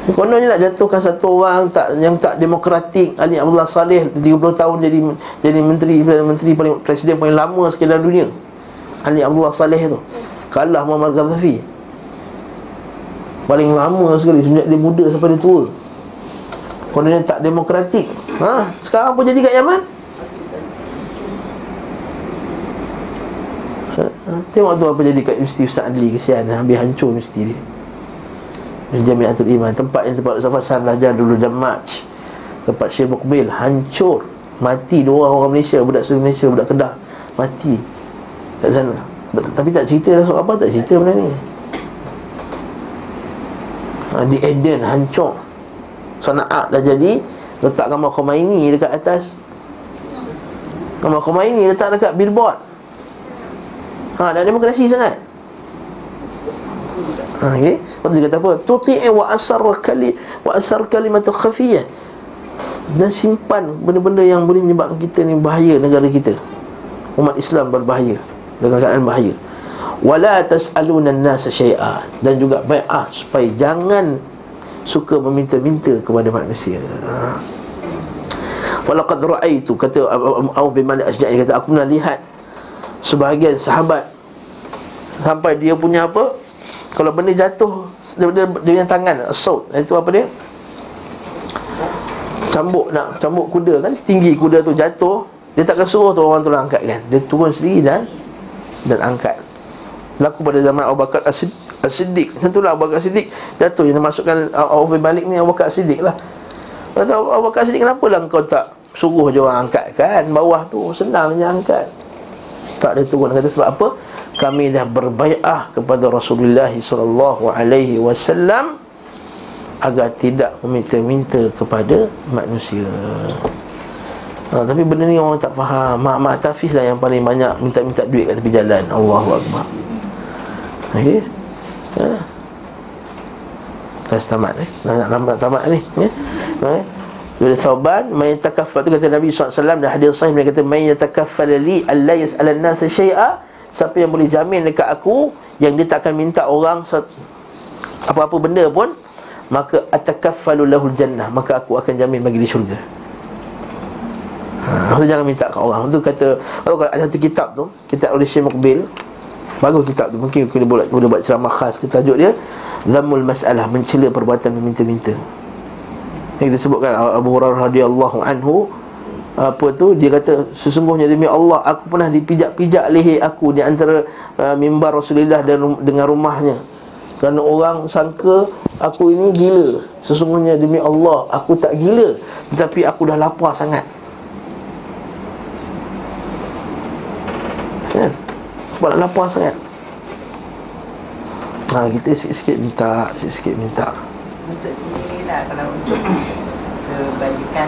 Kononnya nak jatuhkan satu orang tak, yang tak demokratik, Ali Abdullah Saleh, tiga puluh tahun jadi jadi menteri menteri paling, presiden paling lama sekali dalam dunia. Ali Abdullah Saleh tu kalah Muammar Gaddafi, paling lama sekali, sejak dia muda sampai dia tua. Kononnya tak demokratik. Ha? Sekarang apa jadi kat Yaman? Ha? Ha? Tengok tu apa jadi kat Universiti Ustaz Adli. Kesian, habis hancur universiti dia, Jamiatul Iman, tempat yang tempat Ustaz Fasan belajar dulu dan march, tempat Syekh Muqbil, hancur. Mati dua orang, orang Malaysia, budak Seri Malaysia, budak Kedah, mati kat sana. Tapi tak cerita lah, sebab apa tak cerita benda ni. Ha, di Eden, hancur. Sana'a dah jadi, letak gambar Khomeini dekat atas. Gambar Khomeini letak dekat billboard. Ha, dah demokrasi sangat. Ha, okay. Lepas dia kata apa? Tuti'i wa asar kali wa asar kalimat khafiyah. Dan simpan benda-benda yang boleh menyebabkan kita ni bahaya, negara kita, umat Islam berbahaya, dalam keadaan bahaya. Wala tas'alunan nas syai'a. Dan juga bai'ah supaya jangan suka meminta-minta kepada manusia. Ha. Walaqad ra'aitu, kata Auf bin Malik Al-Asja'i, kata aku pernah lihat sebahagian sahabat sampai dia punya apa? Kalau benda jatuh daripada dia punya tangan, assault, itu apa dia? Cambuk, nak cambuk kuda kan, tinggi kuda tu jatuh, dia takkan suruh tu orang tu angkat kan, dia turun sendiri dan dan angkat. Laku pada zaman Abu Bakar As-Siddiq. Tentulah Abu Bakar As-Siddiq jatuh, yang masukkan Auf bin Malik ni Abu Bakar As-Siddiq lah. Kata Abu Bakar As-Siddiq, kenapa lah kau tak suruh je orang angkat kan, bawah tu senangnya angkat. Tak, dia turun. Kata sebab apa? Kami dah berbai'ah kepada Rasulullah sallallahu alaihi wasallam agar tidak meminta-minta kepada manusia. Ha, tapi benda ni orang tak faham. Mak-mak tahfiz lah yang paling banyak minta-minta duit kat tepi jalan. Allahuakbar. Okey. Ha. Dah tamat eh. Dah nak lambat tamat ni, ya. Okey. Bila Sauban, may takaffal tu, kata Nabi sallallahu alaihi wasallam dah hadir sahih, dia kata may yatakaffal li alla yas'alan nas syai'a. Siapa yang boleh jamin dekat aku yang dia tak akan minta orang satu, apa-apa benda pun, maka atakaffalu lahul jannah, maka aku akan jamin bagi dia syurga. Ha, jangan minta kat orang. Itu kata, ada satu kitab tu, kitab oleh Syekh Muqbil. Bagus kitab tu, mungkin kita boleh buat, buat ceramah khas. Tajuk dia Dhammul Mas'alah, mencela perbuatan meminta-minta. Yang kita sebutkan Abu Hurairah radhiyallahu anhu, apa tu, dia kata sesungguhnya demi Allah aku pernah dipijak-pijak leher aku di antara uh, mimbar Rasulullah dan dengan rumahnya, kerana orang sangka aku ini gila. Sesungguhnya demi Allah aku tak gila, tetapi aku dah lapar sangat. Kan? Sebab lapar sangat. Ha, kita sikit-sikit minta, sikit-sikit minta. Untuk sendiri lah, kalau untuk kebajikan,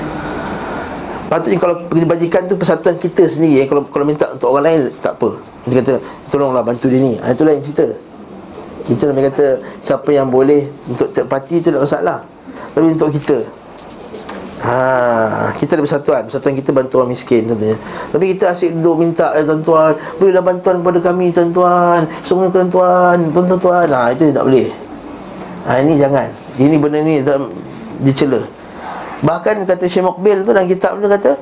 patutnya kalau bajikan tu persatuan kita sendiri. Kalau kalau minta untuk orang lain tak apa. Dia kata tolonglah bantu dia ni. Ha, itu lain cerita. Kita dia kata siapa yang boleh untuk third party tu tak masalah. Tapi untuk kita, ha, kita ada persatuan. Persatuan kita bantu orang miskin tentunya. Tapi kita asyik duduk minta, eh, tuan-tuan, berilah bantuan kepada kami tuan-tuan. Semua tuan-tuan, tuan-tuan. Ha, itu tak boleh. Ha, ini jangan. Ini benda ni tak dicela. Bahkan kata Syekh Muqbil tu dalam kitab tu kata,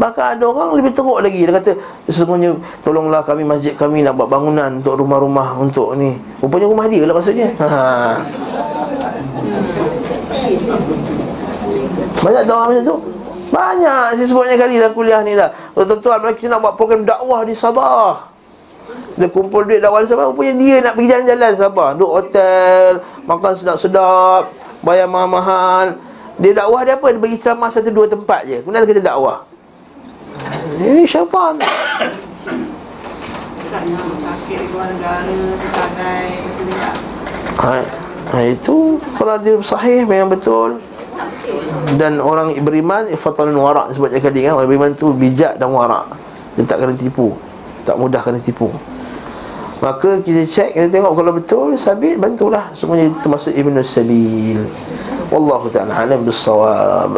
bahkan ada orang lebih teruk lagi. Dia kata sesungguhnya tolonglah kami, masjid kami nak buat bangunan untuk rumah-rumah untuk ni. Rupanya rumah dia lah maksudnya. Ha. Banyak tahu macam tu. Banyak saya sebutnya kali dalam kuliah ni dah. Tuan-tuan, mari kita nak buat program dakwah di Sabah. Dia kumpul duit dakwah di Sabah. Rupanya dia nak pergi jalan-jalan Sabah, duduk hotel, makan sedap-sedap, bayar mahal-mahal. Dia dakwah dia apa? Dia bagi ceramah satu dua tempat je, kemudian dia kata dakwah. Ini syafan. Ha, ha, itu kalau dia sahih memang betul. Dan orang beriman fatanun wara, sebab dia kata kan, orang beriman tu bijak dan wara. Dia tak kena tipu, tak mudah kena tipu. Maka kita cek, kita tengok kalau betul, sabit, bantulah. Semuanya termasuk ibnus sabil. Wallahu ta'ala alam bis-sawab.